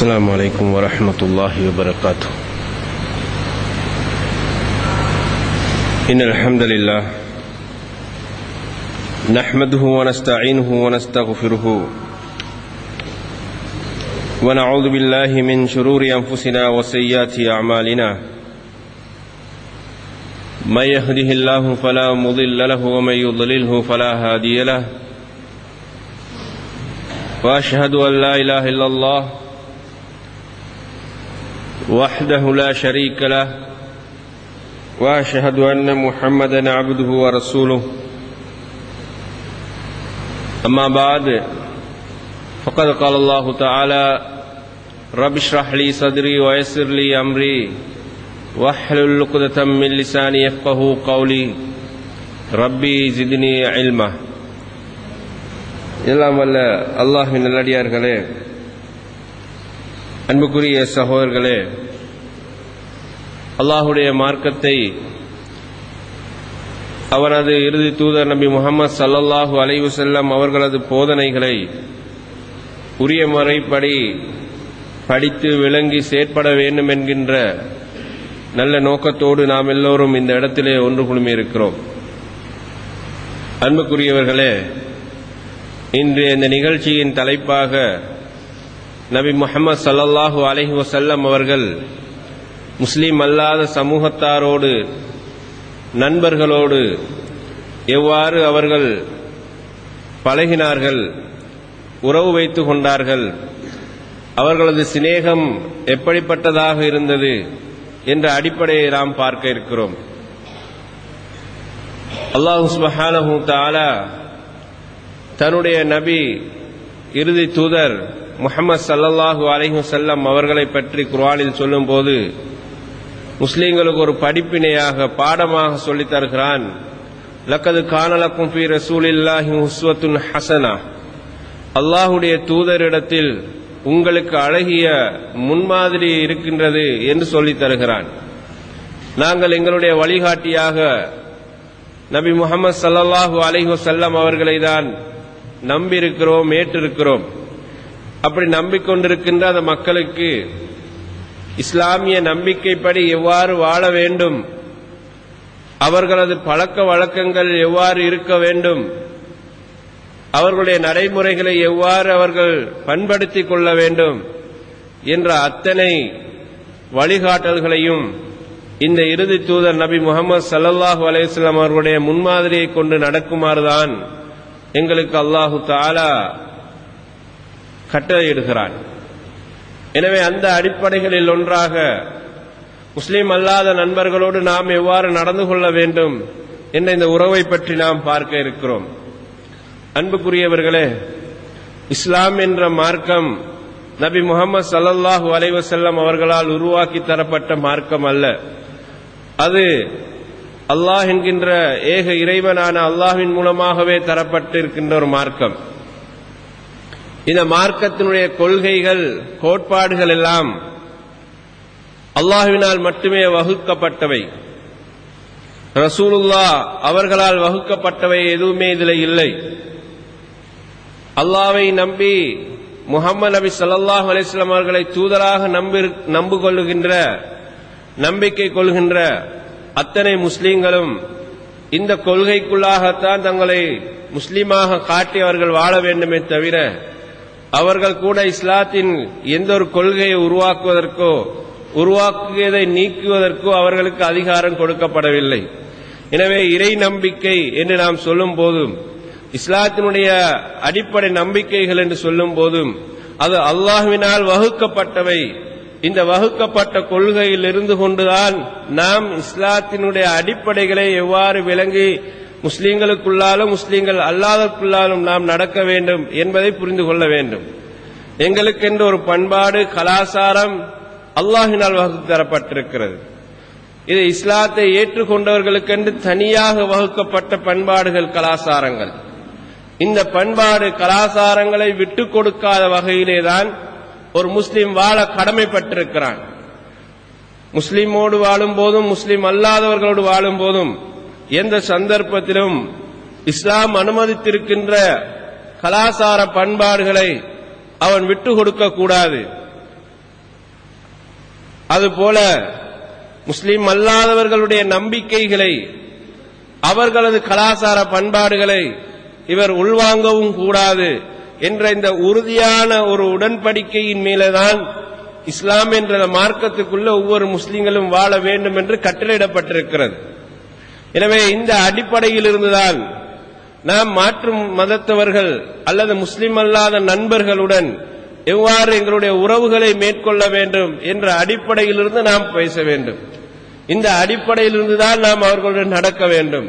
السلام عليكم ورحمة الله وبركاته إن الحمد لله نحمده ونستعينه ونستغفره ونعوذ بالله من شرور أنفسنا وسيئات أعمالنا من يهده الله فلا مضل له ومن يضلله فلا هادي له وأشهد أن لا إله إلا الله وحده لا شريك له وأشهد أن محمدا عبده ورسوله أما بعد فقد قال الله تعالى رب اشرح لي صدري ويسر لي أمري واحلل عقدة من لساني يفقهوا قولي ربي زدني علما எல்லாம் வல்ல அல்லாஹ்வின் நல்லடியார்களே, அன்புக்குரிய சகோதரர்களே, அல்லாஹுடைய மார்க்கத்தை அவரது இறுதி தூதர் நபி முஹம்மது ஸல்லல்லாஹு அலைஹி வஸல்லம் அவர்களது போதனைகளை உரிய முறைப்படி படித்து விளங்கி செயற்பட வேண்டும் என்கின்ற நல்ல நோக்கத்தோடு நாம் எல்லோரும் இந்த இடத்திலே ஒன்று கூடி இருக்கிறோம். அன்புக்குரியவர்களே, இன்று இந்த நிகழ்ச்சியின் தலைப்பாக நபி முஹம்மது ஸல்லல்லாஹு அலைஹி வஸல்லம் அவர்கள் முஸ்லீம் அல்லாத சமூகத்தாரோடு, நண்பர்களோடு எவ்வாறு அவர்கள் பழகினார்கள், உறவு வைத்து கொண்டார்கள், அவர்களது சிநேகம் எப்படிப்பட்டதாக இருந்தது என்ற அடிப்படையை நாம் பார்க்க இருக்கிறோம். அல்லாஹ் சுப்ஹானஹு தஆலா தன்னுடைய நபி இறுதி தூதர் முஹம்மது ஸல்லல்லாஹு அலைஹி வஸல்லம் அவர்களை பற்றி குர்ஆனில் சொல்லும் போது முஸ்லீம்களுக்கு ஒரு படிப்பினையாக, பாடமாக சொல்லித் தருகிறான். லக்கது கான லக்கும் ஃபீ ரசூலில்லாஹி உஸ்வத்துன் ஹஸனா, அல்லாஹுடைய தூதரிடத்தில் உங்களுக்கு அழகிய முன்மாதிரி இருக்கின்றது என்று சொல்லித் தருகிறான். நாங்கள் எங்களுடைய வழிகாட்டியாக நபி முஹம்மது ஸல்லல்லாஹு அலைஹி வஸல்லம் அவர்களை தான் நம்பியிருக்கிறோம், ஏற்றிருக்கிறோம். அப்படி நம்பிக்கொண்டிருக்கின்ற அந்த மக்களுக்கு இஸ்லாமிய நம்பிக்கைப்படி எவ்வாறு வாழ வேண்டும், அவர்களது பழக்க வழக்கங்கள் எவ்வாறு இருக்க வேண்டும், அவர்களுடைய நடைமுறைகளை எவ்வாறு அவர்கள் பண்படுத்திக் கொள்ள வேண்டும் என்ற அத்தனை வழிகாட்டல்களையும் இந்த இறுதி தூதர் நபி முஹம்மது ஸல்லல்லாஹு அலைஹி வஸல்லம் அவர்களுடைய முன்மாதிரியை கொண்டு நடக்குமாறுதான் எங்களுக்கு அல்லாஹு தஆலா கட்டளையிடுகிறான். எனவே அந்த அடிப்படைகளில் ஒன்றாக முஸ்லீம் அல்லாத நண்பர்களோடு நாம் எவ்வாறு நடந்து கொள்ள வேண்டும் என்ற இந்த உறவை பற்றி நாம் பார்க்க இருக்கிறோம். அன்புக்குரியவர்களே, இஸ்லாம் என்ற மார்க்கம் நபி முஹம்மது ஸல்லல்லாஹு அலைஹி வஸல்லம் அவர்களால் உருவாக்கி தரப்பட்ட மார்க்கம் அல்ல. அது அல்லாஹ் என்கின்ற ஏக இறைவனான அல்லாஹ்வின் மூலமாகவே தரப்பட்டிருக்கின்ற ஒரு மார்க்கம். இந்த மார்க்கத்தினுடைய கொள்கைகள், கோட்பாடுகள் எல்லாம் அல்லாஹ்வினால் மட்டுமே வகுக்கப்பட்டவை, ரசூலுல்லாஹ் அவர்களால் வகுக்கப்பட்டவை எதுவுமே இதில் இல்லை. அல்லாஹ்வை நம்பி முஹம்மது நபி ஸல்லல்லாஹு அலைஹி வஸல்லம் அவர்களை தூதராக நம்புகொள்கின்ற, நம்பிக்கை கொள்கின்ற அத்தனை முஸ்லீம்களும் இந்த கொள்கைக்குள்ளாகத்தான் தங்களை முஸ்லீமாக காட்டி அவர்கள் வாழ வேண்டுமே தவிர, அவர்கள் கூட இஸ்லாத்தின் எந்த ஒரு கொள்கையை உருவாக்குவதற்கோ, உருவாக்கியதை நீக்குவதற்கோ அவர்களுக்கு அதிகாரம் கொடுக்கப்படவில்லை. எனவே இறை நம்பிக்கை என்று நாம் சொல்லும் போதும், இஸ்லாத்தினுடைய அடிப்படை நம்பிக்கைகள் என்று சொல்லும் போதும், அது அல்லாஹ்வினால் வகுக்கப்பட்டவை. இந்த வகுக்கப்பட்ட கொள்கையில் இருந்து கொண்டுதான் நாம் இஸ்லாத்தினுடைய அடிப்படைகளை எவ்வாறு விளங்கி முஸ்லீம்களுக்குள்ளாலும் முஸ்லீம்கள் அல்லாதற்குள்ளாலும் நாம் நடக்க வேண்டும் என்பதை புரிந்து கொள்ள வேண்டும். எங்களுக்கென்று ஒரு பண்பாடு, கலாச்சாரம் அல்லாஹ்வினால் வகுத்து தரப்பட்டிருக்கிறது. இது இஸ்லாத்தை ஏற்றுக்கொண்டவர்களுக்கென்று தனியாக வகுக்கப்பட்ட பண்பாடுகள், கலாச்சாரங்கள். இந்த பண்பாடு, கலாச்சாரங்களை விட்டுக் கொடுக்காத வகையிலேதான் ஒரு முஸ்லீம் வாழ கடமைப்பட்டிருக்கிறான். முஸ்லீமோடு வாழும் போதும் முஸ்லீம் அல்லாதவர்களோடு வாழும் போதும் எந்த சந்தர்ப்பத்திலும் இஸ்லாம் அனுமதித்திருக்கின்ற கலாச்சார பண்பாடுகளை அவன் விட்டுக் கொடுக்க கூடாது. அதுபோல முஸ்லிம் அல்லாதவர்களுடைய நம்பிக்கைகளை, அவர்களது கலாச்சார பண்பாடுகளை இவர் உள்வாங்கவும் கூடாது என்ற இந்த உறுதியான ஒரு உடன்படிக்கையின் மேலதான் இஸ்லாம் என்ற மார்க்கத்துக்குள்ள ஒவ்வொரு முஸ்லிம்களும் வாழ வேண்டும் என்று கட்டளையிடப்பட்டிருக்கிறது. எனவே இந்த அடிப்படையில் இருந்துதான் நாம் மாற்று மதத்தவர்கள் அல்லது முஸ்லிம் அல்லாத நண்பர்களுடன் எவ்வாறு எங்களுடைய உறவுகளை மேற்கொள்ள வேண்டும் என்ற அடிப்படையிலிருந்து நாம் பேச வேண்டும். இந்த அடிப்படையில் இருந்துதான் நாம் அவர்களுடன் நடக்க வேண்டும்.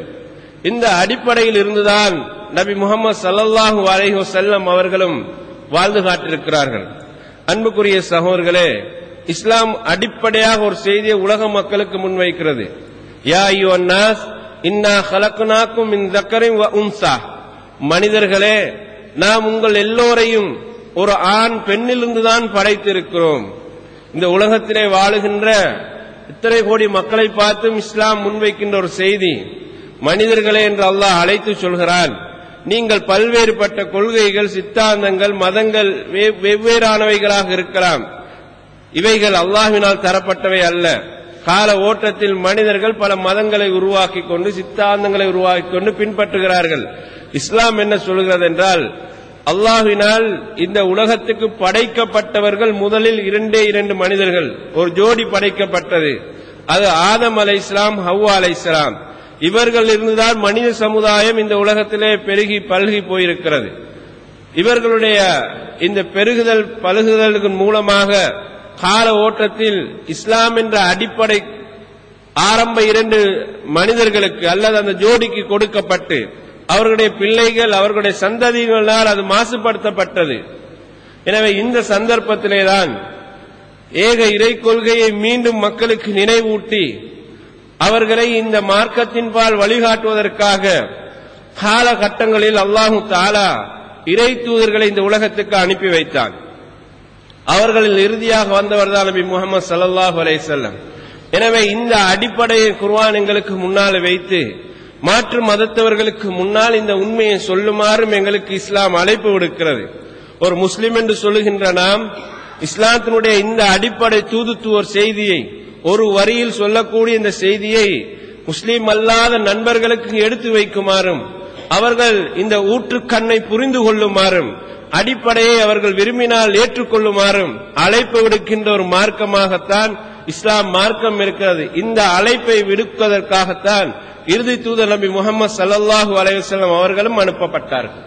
இந்த அடிப்படையில் இருந்துதான் நபி முஹம்மது ஸல்லல்லாஹு அலைஹி வஸல்லம் அவர்களும் வாழ்ந்து காட்டியிருக்கிறார்கள். அன்புக்குரிய சகோதரர்களே, இஸ்லாம் அடிப்படையாக ஒரு செய்தியை உலக மக்களுக்கு முன்வைக்கிறது. யா அய்யுஹன் நாஸ் இன்னா ஹலக்னாக்கும் மின் தக்கரின் வ உன்ஸா, மனிதர்களே நாம் உங்கள் எல்லோரையும் ஒரு ஆண் பெண்ணிலிருந்துதான் படைத்திருக்கிறோம். இந்த உலகத்திலே வாழுகின்ற இத்தனை கோடி மக்களை பார்த்தும் இஸ்லாம் முன்வைக்கின்ற ஒரு செய்தி, மனிதர்களே என்று அல்லாஹ் அழைத்து சொல்கிறான், நீங்கள் பல்வேறுபட்ட கொள்கைகள், சித்தாந்தங்கள், மதங்கள் வெவ்வேறானவைகளாக இருக்கலாம். இவைகள் அல்லாஹ்வினால் தரப்பட்டவை அல்ல. கால ஓட்டத்தில் மனிதர்கள் பல மதங்களை உருவாக்கிக் கொண்டு, சித்தாந்தங்களை உருவாக்கிக் கொண்டு பின்பற்றுகிறார்கள். இஸ்லாம் என்ன சொல்கிறது என்றால், அல்லாஹ்வினால் இந்த உலகத்துக்கு படைக்கப்பட்டவர்கள் முதலில் 2 மனிதர்கள், ஒரு ஜோடி படைக்கப்பட்டது. அது ஆதம் அலைஹிஸ்ஸலாம், ஹவ்வா அலைஹிஸ்ஸலாம். இவர்கள் இருந்துதான் மனித சமுதாயம் இந்த உலகத்திலே பெருகி பல்கி போயிருக்கிறது. இவர்களுடைய இந்த பெருகுதல் பல்குதலுக்கு மூலமாக கால ஓட்டத்தில் இஸ்லாம் என்ற அடிப்படை ஆரம்ப 2 மனிதர்களுக்கு அல்லது அந்த ஜோடிக்கு கொடுக்கப்பட்டு அவர்களுடைய பிள்ளைகள், அவர்களுடைய சந்ததிகளால் அது மாசுபடுத்தப்பட்டது. எனவே இந்த சந்தர்ப்பத்திலேதான் ஏக இறை கொள்கையை மீண்டும் மக்களுக்கு நினைவூட்டி அவர்களை இந்த மார்க்கத்தின்பால் வழிகாட்டுவதற்காக காலகட்டங்களில் அல்லாஹு தஆலா இறை தூதர்களை இந்த உலகத்துக்கு அனுப்பி வைத்தான். அவர்களில் இறுதியாக வந்தவர் தான் நபி முஹம்மது ஸல்லல்லாஹு அலைஹி வஸல்லம். எனவே இந்த அடிப்படையை குர்ஆன் எங்களுக்கு முன்னால் வைத்து மாற்று மதத்தவர்களுக்கு முன்னால் இந்த உண்மையை சொல்லுமாறும் எங்களுக்கு இஸ்லாம் அழைப்பு விடுக்கிறது. ஒரு முஸ்லிம் என்று சொல்லுகின்ற நாம் இஸ்லாத்தினுடைய இந்த அடிப்படை தூதுத்துவ செய்தியை ஒரு வரியில் சொல்லக்கூடிய இந்த செய்தியை முஸ்லிம் அல்லாத நண்பர்களுக்கு எடுத்து வைக்குமாறும், அவர்கள் இந்த ஊற்றுக்கண்ணை புரிந்து கொள்ளுமாறும், அடிப்படையை அவர்கள் விரும்பினால் ஏற்றுக்கொள்ளுமாறும் அழைப்பு விடுக்கின்ற ஒரு மார்க்கமாகத்தான் இஸ்லாம் மார்க்கம் இருக்கிறது. இந்த அழைப்பை விடுப்பதற்காகத்தான் இறுதி தூதர் நபி முஹம்மது ஸல்லல்லாஹு அலைஹி வஸல்லம் அவர்களும் அனுப்பப்பட்டார்கள்.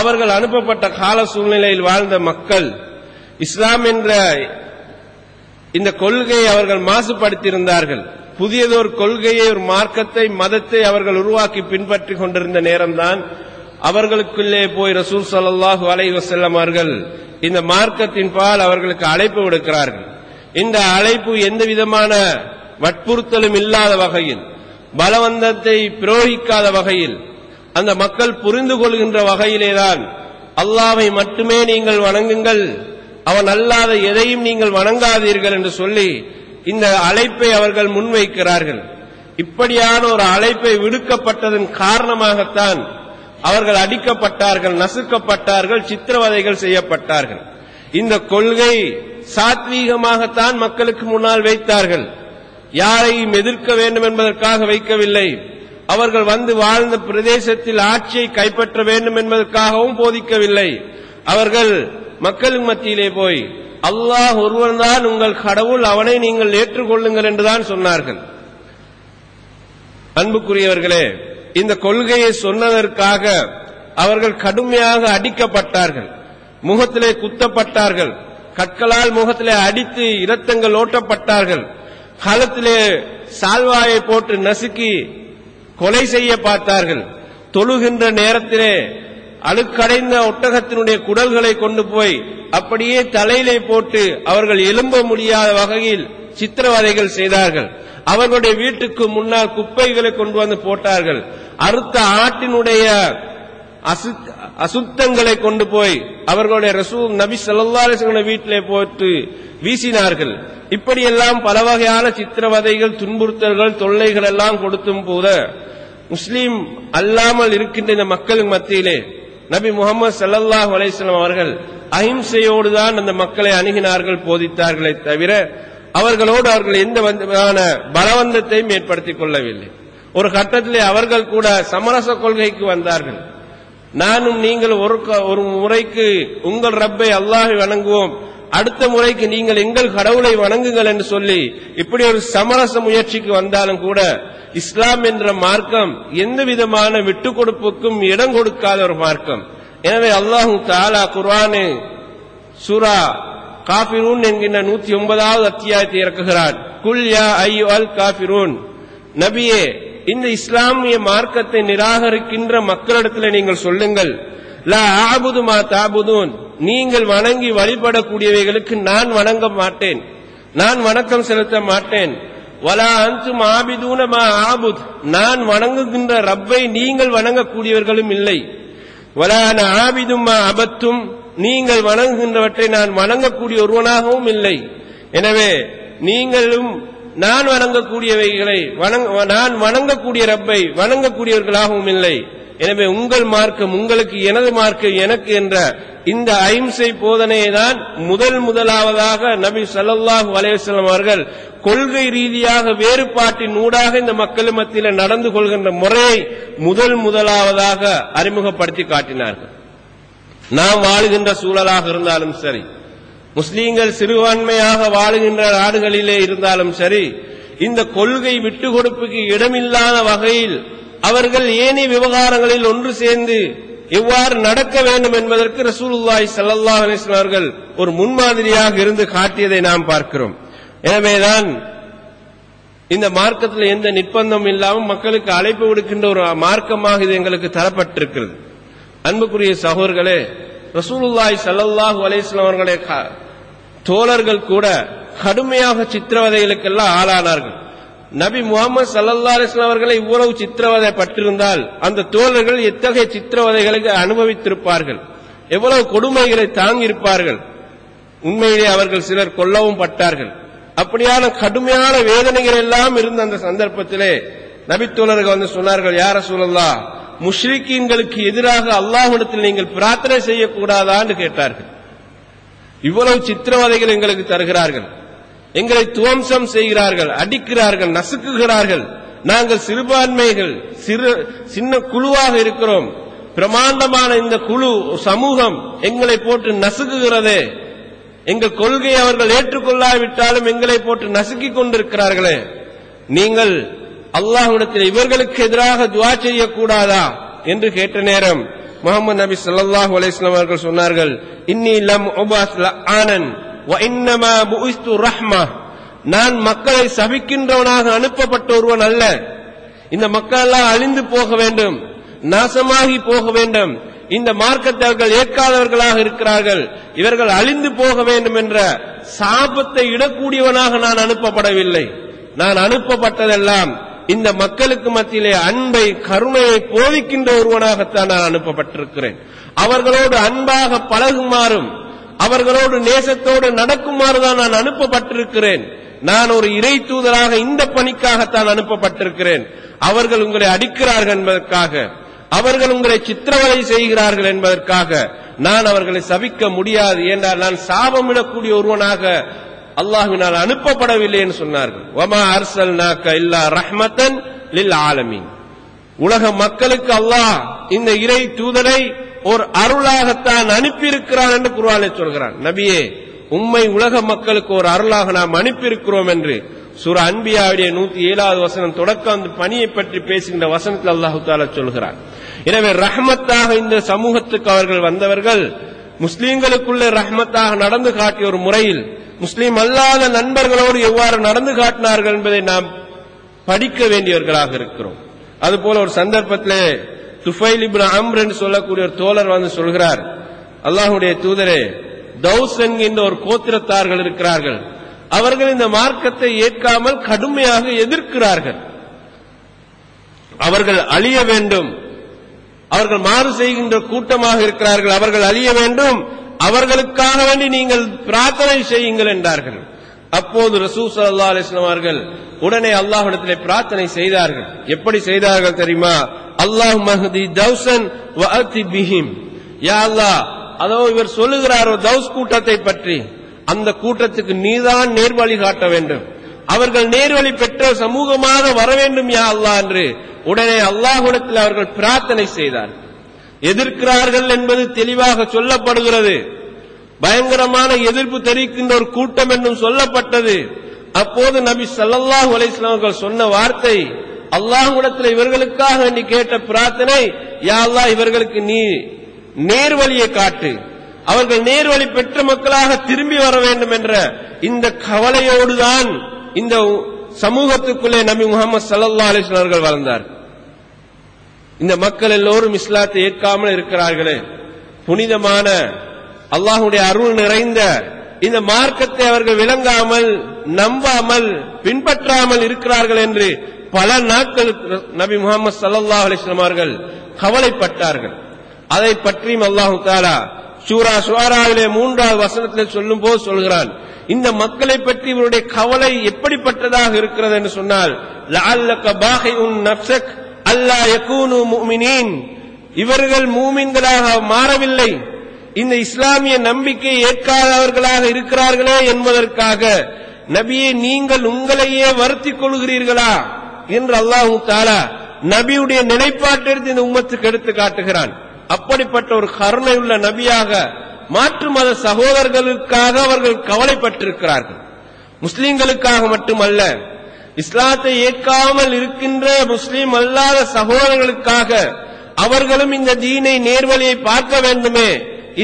அவர்கள் அனுப்பப்பட்ட கால சூழ்நிலையில் வாழ்ந்த மக்கள் இஸ்லாம் என்ற இந்த கொள்கையை அவர்கள் மாசுபடுத்தியிருந்தார்கள். புதியதொரு கொள்கையை, ஒரு மார்க்கத்தை, மதத்தை அவர்கள் உருவாக்கி பின்பற்றிக் கொண்டிருந்த நேரம்தான் அவர்களுக்குள்ளே போய் ரசூல் ஸல்லல்லாஹு அலைஹி வஸல்லம் அவர்கள் இந்த மார்க்கத்தின் பால் அவர்களுக்கு அழைப்பு விடுக்கிறார்கள். இந்த அழைப்பு எந்த விதமான வற்புறுத்தலும் இல்லாத வகையில், பலவந்தத்தை பிரயோகிக்காத வகையில், அந்த மக்கள் புரிந்து கொள்கின்ற வகையிலேதான் அல்லாஹ்வை மட்டுமே நீங்கள் வணங்குங்கள், அவன் அல்லாத எதையும் நீங்கள் வணங்காதீர்கள் என்று சொல்லி இந்த அழைப்பை அவர்கள் முன்வைக்கிறார்கள். இப்படியான ஒரு அழைப்பை விடுக்கப்பட்டதன் காரணமாகத்தான் அவர்கள் அடிக்கப்பட்டார்கள், நசுக்கப்பட்டார்கள், சித்திரவதைகள் செய்யப்பட்டார்கள். இந்த கொள்கை சாத்வீகமாகத்தான் மக்களுக்கு முன்னால் வைத்தார்கள். யாரையும் எதிர்க்க வேண்டும் என்பதற்காக வைக்கவில்லை. அவர்கள் வந்து வாழ்ந்த பிரதேசத்தில் ஆட்சியை கைப்பற்ற வேண்டும் என்பதற்காகவும் போதிக்கவில்லை. அவர்கள் மக்கள் மத்தியிலே போய் அல்லாஹ் ஒருவன்தான் உங்கள் கடவுள், அவனை நீங்கள் ஏற்றுக்கொள்ளுங்கள் என்றுதான் சொன்னார்கள். அன்புக்குரியவர்களே, இந்த கொள்கையை சொன்னதற்காக அவர்கள் கடுமையாக அடிக்கப்பட்டார்கள், முகத்திலே குத்தப்பட்டார்கள், கற்களால் முகத்திலே அடித்து இரத்தங்கள் ஓட்டப்பட்டார்கள், கழுத்திலே சால்வாயை போட்டு நசுக்கி கொலை செய்ய பார்த்தார்கள், தொழுகின்ற நேரத்திலே அழுக்கடைந்த ஒட்டகத்தினுடைய குடல்களை கொண்டு போய் அப்படியே தலையிலே போட்டு அவர்கள் எழும்ப முடியாத வகையில் சித்திரவதைகள் செய்தார்கள். அவர்களுடைய வீட்டுக்கு முன்னால் குப்பைகளை கொண்டு வந்து போட்டார்கள், அறுத்த ஆட்டினுடைய அசுத்தங்களை கொண்டு போய் அவர்களுடைய ரசூல் நபி ஸல்லல்லாஹு அலைஹி வஸல்லம் வீட்டிலே போட்டு வீசினார்கள். இப்படியெல்லாம் பல வகையான சித்திரவதைகள், துன்புறுத்தல்கள், தொல்லைகள் எல்லாம் கொடுத்தும் போது முஸ்லீம் அல்லாமல் இருக்கின்ற இந்த மக்களுக்கு மத்தியிலே நபி முஹம்மது ஸல்லல்லாஹு அலைஹி வஸல்லம் அவர்கள் அஹிம்சையோடுதான் அந்த மக்களை அணுகினார்கள், போதித்தார்களே தவிர அவர்களோடு அவர்கள் எந்த விதமான பலவந்தத்தையும் ஏற்படுத்திக் கொள்ளவில்லை. ஒரு கட்டத்திலே அவர்கள் கூட சமரச கொள்கைக்கு வந்தார்கள். நானும் நீங்கள் ஒரு முறைக்கு உங்கள் ரப்பை அல்லாஹ் வணங்குவோம், அடுத்த முறைக்கு நீங்கள் எங்கள் கடவுளை வணங்குங்கள் என்று சொல்லி இப்படி ஒரு சமரச முயற்சிக்கு வந்தாலும் கூட இஸ்லாம் என்ற மார்க்கம் எந்த விதமான விட்டுக் கொடுப்புக்கும் இடம் கொடுக்காத ஒரு மார்க்கம். எனவே அல்லாஹு தஆலா குர்ஆனே சூரா காஃபிரூன் என்கின்ற 109வது அத்தியாயத்தை இறக்குகிறான். குல் யா அய்யுல் காஃபிரூன், நபியே, இந்த இஸ்லாமிய மார்க்கத்தை நிராகரிக்கின்ற மக்களிடத்தில் நீங்கள் சொல்லுங்கள், லா அஅபுது மா தஅபுதூன், நீங்கள் வணங்கி வழிபடக்கூடியவைகளுக்கு நான் வணங்க மாட்டேன், நான் வணக்கம் செலுத்த மாட்டேன், வலா அன்தும் ஆபிதூன மா அஅபுத், நான் வணங்குகின்ற ரப்பை நீங்கள் வணங்கக்கூடியவர்களும் இல்லை, வலா அன ஆபிதும் மா அபத்தும், நீங்கள் வணங்குகின்றவற்றை நான் வணங்கக்கூடிய ஒருவனாகவும் இல்லை, எனவே நீங்களும் நான் வணங்கக்கூடியவைகளை நான் வணங்கக்கூடிய ரப்பை வணங்கக்கூடியவர்களாகவும் இல்லை, எனவே உங்கள் மார்க்கம் உங்களுக்கு, எனது மார்க்கம் எனக்கு என்ற இந்த அஹிம்சை போதனையை தான் முதலாவதாக நபி ஸல்லல்லாஹு அலைஹி வஸல்லம் அவர்கள் கொள்கை ரீதியாக வேறுபாட்டின் ஊடாக இந்த மக்கள் மத்தியில் நடந்து கொள்கின்ற முறையை முதலாவதாக அறிமுகப்படுத்தி காட்டினார்கள். நாம் வாழுகின்ற சூழலாக இருந்தாலும் சரி, முஸ்லீம்கள் சிறுபான்மையாக வாழுகின்ற நாடுகளிலே இருந்தாலும் சரி, இந்த கொள்கை விட்டுக் கொடுப்புக்கு இடமில்லாத வகையில் அவர்கள் ஏனைய விவகாரங்களில் ஒன்று சேர்ந்து எவ்வாறு நடக்க வேண்டும் என்பதற்கு ரசூலுல்லாஹி ஸல்லல்லாஹு அலைஹி வஸல்லம் அவர்கள் ஒரு முன்மாதிரியாக இருந்து காட்டியதை நாம் பார்க்கிறோம். எனவேதான் இந்த மார்க்கத்தில் எந்த நிர்பந்தம் இல்லாமல் மக்களுக்கு அழைப்பு விடுக்கின்ற ஒரு மார்க்கமாக இது எங்களுக்கு தரப்பட்டிருக்கிறது. அன்புக்குரிய சகோதரர்களே, ரசூலுல்லாஹி ஸல்லல்லாஹு அலைஹி வஸல்லம் அவர்களுடைய தோழர்கள் கூட கடுமையாக சித்திரவதைகளுக்கெல்லாம் ஆளானார்கள். நபி முகமது ஸல்லல்லாஹு அலைஹி வஸல்லம் அவர்களை இவ்வளவு சித்திரவதை பட்டிருந்தால் அந்த தோழர்கள் எத்தகைய சித்திரவதைகளுக்கு அனுபவித்திருப்பார்கள், எவ்வளவு கொடுமைகளை தாங்கியிருப்பார்கள். உண்மையிலே அவர்கள் சிலர் கொல்லவும் பட்டார்கள். அப்படியான கடுமையான வேதனைகள் எல்லாம் இருந்த அந்த சந்தர்ப்பத்திலே நபி தோழர்கள் வந்து சொன்னார்கள், யா ரசூலல்லாஹ், முஷ்ரிக்கீன்களுக்கு எதிராக அல்லாஹ்விடத்தில் நீங்கள் பிரார்த்தனை செய்யக்கூடாதான்னு கேட்டார்கள். இவ்வளவு சித்திரவதைகள் எங்களுக்கு தருகிறார்கள், எங்களை துவம்சம் செய்கிறார்கள், அடிக்கிறார்கள், நசுக்குகிறார்கள், நாங்கள் சிறுபான்மைகள் சின்ன குழுவாக இருக்கிறோம், பிரமாண்டமான இந்த குழு சமூகம் எங்களை போட்டு நசுக்குகிறதே, எங்கள் கொள்கையை அவர்கள் ஏற்றுக்கொள்ளாவிட்டாலும் எங்களை போட்டு நசுக்கிக் கொண்டிருக்கிறார்களே, நீங்கள் அல்லாஹ்விடத்தில் இவர்களுக்கு எதிராக துஆ செய்யக்கூடாதா என்று கேட்ட நேரம் முஹம்மது நபி ஸல்லல்லாஹு அலைஹி வஸல்லம் அவர்கள் சொன்னார்கள், இன்னி லம் உபாஸ் லஆனன் வ இன்னமா புஇஸ்து ரஹ்மா, நான் மக்களை சபிக்கின்றவனாக அனுப்பப்பட்ட ஒருவன் அல்ல, இந்த மக்கள் எல்லாம் அழிந்து போக வேண்டும், நாசமாகி போக வேண்டும், இந்த மார்க்கத்தை அவர்கள் ஏற்காதவர்களாக இருக்கிறார்கள், இவர்கள் அழிந்து போக வேண்டும் என்ற சாபத்தை இடக்கூடியவனாக நான் அனுப்பப்படவில்லை, நான் அனுப்பப்பட்டதெல்லாம் இந்த மக்களுக்கு மத்தியிலே அன்பை கருணையை போதிக்கின்ற ஒருவனாகத்தான் நான் அனுப்பப்பட்டிருக்கிறேன், அவர்களோடு அன்பாக பழகுமாறும் அவர்களோடு நேசத்தோடு நடக்குமாறுதான் நான் அனுப்பப்பட்டிருக்கிறேன், நான் ஒரு இறை தூதராக இந்த பணிக்காகத்தான் அனுப்பப்பட்டிருக்கிறேன், அவர்கள் உங்களை அடிக்கிறார்கள் என்பதற்காக, அவர்கள் உங்களை சித்திரவதை செய்கிறார்கள் என்பதற்காக நான் அவர்களை சபிக்க முடியாது, என்றால் நான் சாபமிடக்கூடிய ஒருவனாக அல்லாஹ்வினால் அனுப்பப்படவில்லை என்று சொன்னார்கள். வமா அர்சல்நாக இல்லா ரஹ்மத்தன் லில் ஆலமீன், உலக மக்களுக்கு அல்லாஹ் இந்த இறை தூதரை ஒரு அருளாகத்தான் அனுப்பியிருக்கிறான் என்று குர்ஆனிலே சொல்கிறான். நபியே, உம்மை உலக மக்களுக்கு ஒரு அருளாக நாம் அனுப்பியிருக்கிறோம் என்று சூரா அன்பியாவுடைய 107வது வசனம் தொடக்கம் பணியை பற்றி பேசுகின்ற வசனத்தில் அல்லாஹ் தஆலா சொல்கிறான். எனவே ரஹ்மத்தாக இந்த சமூகத்துக்கு அவர்கள் வந்தவர்கள் முஸ்லீம்களுக்குள்ளே ரஹ்மத்தாக நடந்து காட்டிய ஒரு முறையில் முஸ்லீம் அல்லாத நண்பர்களோடு எவ்வாறு நடந்து காட்டினார்கள் என்பதை நாம் படிக்க வேண்டியவர்களாக இருக்கிறோம். அதுபோல ஒரு சந்தர்ப்பத்திலே துஃபைல் இப்னு அம்ர் என்று சொல்லக்கூடிய ஒரு தோழர் வந்து சொல்கிறார், அல்லாஹ்வுடைய தூதரே, தௌஸ் என்கின்ற ஒரு கோத்திரத்தார்கள் இருக்கிறார்கள், அவர்கள் இந்த மார்க்கத்தை ஏற்காமல் கடுமையாக எதிர்க்கிறார்கள், அவர்கள் அழிய வேண்டும், அவர்கள் மாறு செய்கின்ற கூட்டமாக இருக்கிறார்கள், அவர்கள் அழிய வேண்டும், அவர்களுக்காக வேண்டி நீங்கள் பிரார்த்தனை செய்யுங்கள் என்றார்கள். அப்போது ரசூல் ஸல்லல்லாஹு அலைஹி வஸல்லம் அவர்கள் உடனே அல்லாஹ்விடத்திலே பிரார்த்தனை செய்தார்கள். எப்படி செய்தார்கள் தெரியுமா? அல்லாஹும்ம ஹ்தி தௌஸன் வ அத்தி பிஹிம், யா அல்லாஹ், அதோ இவர் சொல்லுகிறாரோ தௌஸ் கூட்டத்தை பற்றி, அந்த கூட்டத்துக்கு நீதான் நேர்வழி காட்ட வேண்டும், அவர்கள் நேர்வழி பெற்ற சமூகமாக வர வேண்டும் யா அல்லாஹ் என்று உடனே அல்லாஹ்விடத்தில் அவர்கள் பிரார்த்தனை செய்தார். எதிர்க்கிறார்கள் என்பது தெளிவாக சொல்லப்படுகிறது. பயங்கரமான எதிர்ப்பு தெரிவிக்கின்ற ஒரு கூட்டம் என்றும் சொல்லப்பட்டது. அப்போது நபி ஸல்லல்லாஹு அலைஹி வஸல்லம் அவர்கள் சொன்ன வார்த்தை, அல்லாஹ்விடத்தில் இவர்களுக்காக நீ கேட்ட பிரார்த்தனை, யா அல்லாஹ் இவர்களுக்கு நீ நேர்வழியை காட்டு, அவர்கள் நேர்வழி பெற்ற மக்களாக திரும்பி வர வேண்டும் என்ற இந்த கவலையோடுதான் இந்த சமூகத்துக்குள்ளே நபி முஹம்மது ஸல்லல்லாஹு அலைஹி வஸல்லம் அவர்கள் வந்தார். இந்த மக்கள் எல்லோரும் இஸ்லாத்தை ஏற்காமல் இருக்கிறார்களே, புனிதமான அல்லாஹ்வுடைய அருள் நிறைந்த இந்த மார்க்கத்தை அவர்கள் விளங்காமல் நம்பாமல் பின்பற்றாமல் இருக்கிறார்கள் என்று பல நாட்கள் நபி முஹம்மது ஸல்லல்லாஹு அலைஹி வஸல்லம் அவர்கள் கவலைப்பட்டார்கள். அதை பற்றியும் அல்லாஹ் தஆலா சூரா ஷுஆராவிலே 3வது வசனத்தில் சொல்லும் போது சொல்கிறான், இந்த மக்களை பற்றி இவருடைய கவலை எப்படிப்பட்டதாக இருக்கிறது என்று சொன்னால், லஅல்லக பாஹிஉன் நஃப்ஸக் அல்லா யகூனு முஃமினீன், இவர்கள் மூமின்களாக மாறவில்லை, இந்த இஸ்லாமிய நம்பிக்கை ஏற்காதவர்களாக இருக்கிறார்களே என்பதற்காக நபியே நீங்கள் உங்களையே வருத்திக் கொள்கிறீர்களா என்று அல்லாஹ் தஆலா நபியுடைய நிலைப்பாட்டிற்கு இந்த உம்மத்துக்கு எடுத்து காட்டுகிறான். அப்படிப்பட்ட ஒரு கருணையுள்ள நபியாக மாற்று மத சகோதரர்களுக்காக அவர்கள் கவலைப்பட்டிருக்கிறார்கள். முஸ்லிம்களுக்காக மட்டுமல்ல, இஸ்லாத்தை ஏற்காமல் இருக்கின்ற முஸ்லிம் அல்லாத சகோதரர்களுக்காக அவர்களும் இந்த தீனை நேர்வழியை பார்க்க வேண்டுமே,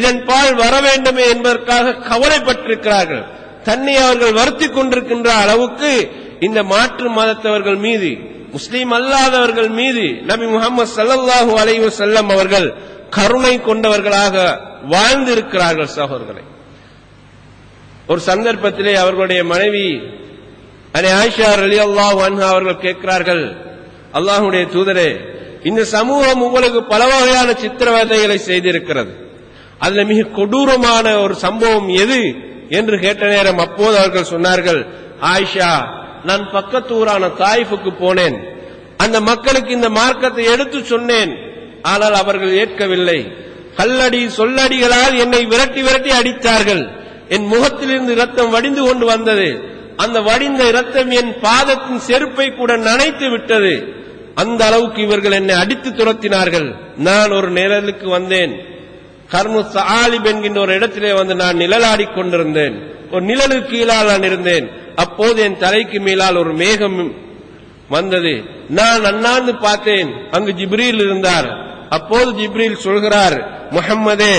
இதன் பால் வர வேண்டுமே என்பதற்காக கவலைப்பட்டிருக்கிறார்கள். தன்னை அவர்கள் வருத்திக் கொண்டிருக்கின்ற அளவுக்கு இந்த மாற்று மதத்தவர்கள் மீது, முஸ்லிம் அல்லாதவர்கள் மீது நபி முஹம்மது ஸல்லல்லாஹு அலைஹி வஸல்லம் அவர்கள் கருணை கொண்டவர்களாக வாழ்ந்திருக்கிறார்கள். சகோதரர்களே, ஒரு சந்தர்ப்பத்திலே அவர்களுடைய மனைவி ஆயிஷா ரலியல்லாஹு அன்ஹா அவர்கள் கேட்கிறார்கள், அல்லாஹ்வுடைய தூதரே, இந்த சமூகம் உங்களுக்கு பல வகையான சித்திரவதைகளை செய்திருக்கிறது, அதுல மிக கொடூரமான ஒரு சம்பவம் எது என்று கேட்ட நேரம் அப்போது அவர்கள் சொன்னார்கள், ஆயிஷா, நான் பக்கத்தூரான தாயிஃபுக்கு போனேன், அந்த மக்களுக்கு இந்த மார்க்கத்தை எடுத்து சொன்னேன், ஆனால் அவர்கள் ஏற்கவில்லை, கல்லடி சொல்லடிகளால் என்னை விரட்டி விரட்டி அடித்தார்கள், என் முகத்திலிருந்து இரத்தம் வடிந்து கொண்டு வந்தது, அந்த வடிந்த இரத்தம் என் பாதத்தின் செருப்பை கூட நனைத்து விட்டது, அந்த அளவுக்கு இவர்கள் என்னை அடித்து துரத்தினார்கள். நான் ஒரு நிழலுக்கு வந்தேன், கர்மு சாலிப் என்கின்ற ஒரு இடத்திலே வந்து நான் நிழலாடி கொண்டிருந்தேன், ஒரு நிழலுக்கு கீழால் நான் இருந்தேன், அப்போது என் தலைக்கு மேலால் ஒரு மேகம் வந்தது, நான் அண்ணாந்து பார்த்தேன், அங்கு ஜிப்ரீல் இருந்தார். அப்போது ஜிப்ரீல் சொல்கிறார், முஹம்மதே,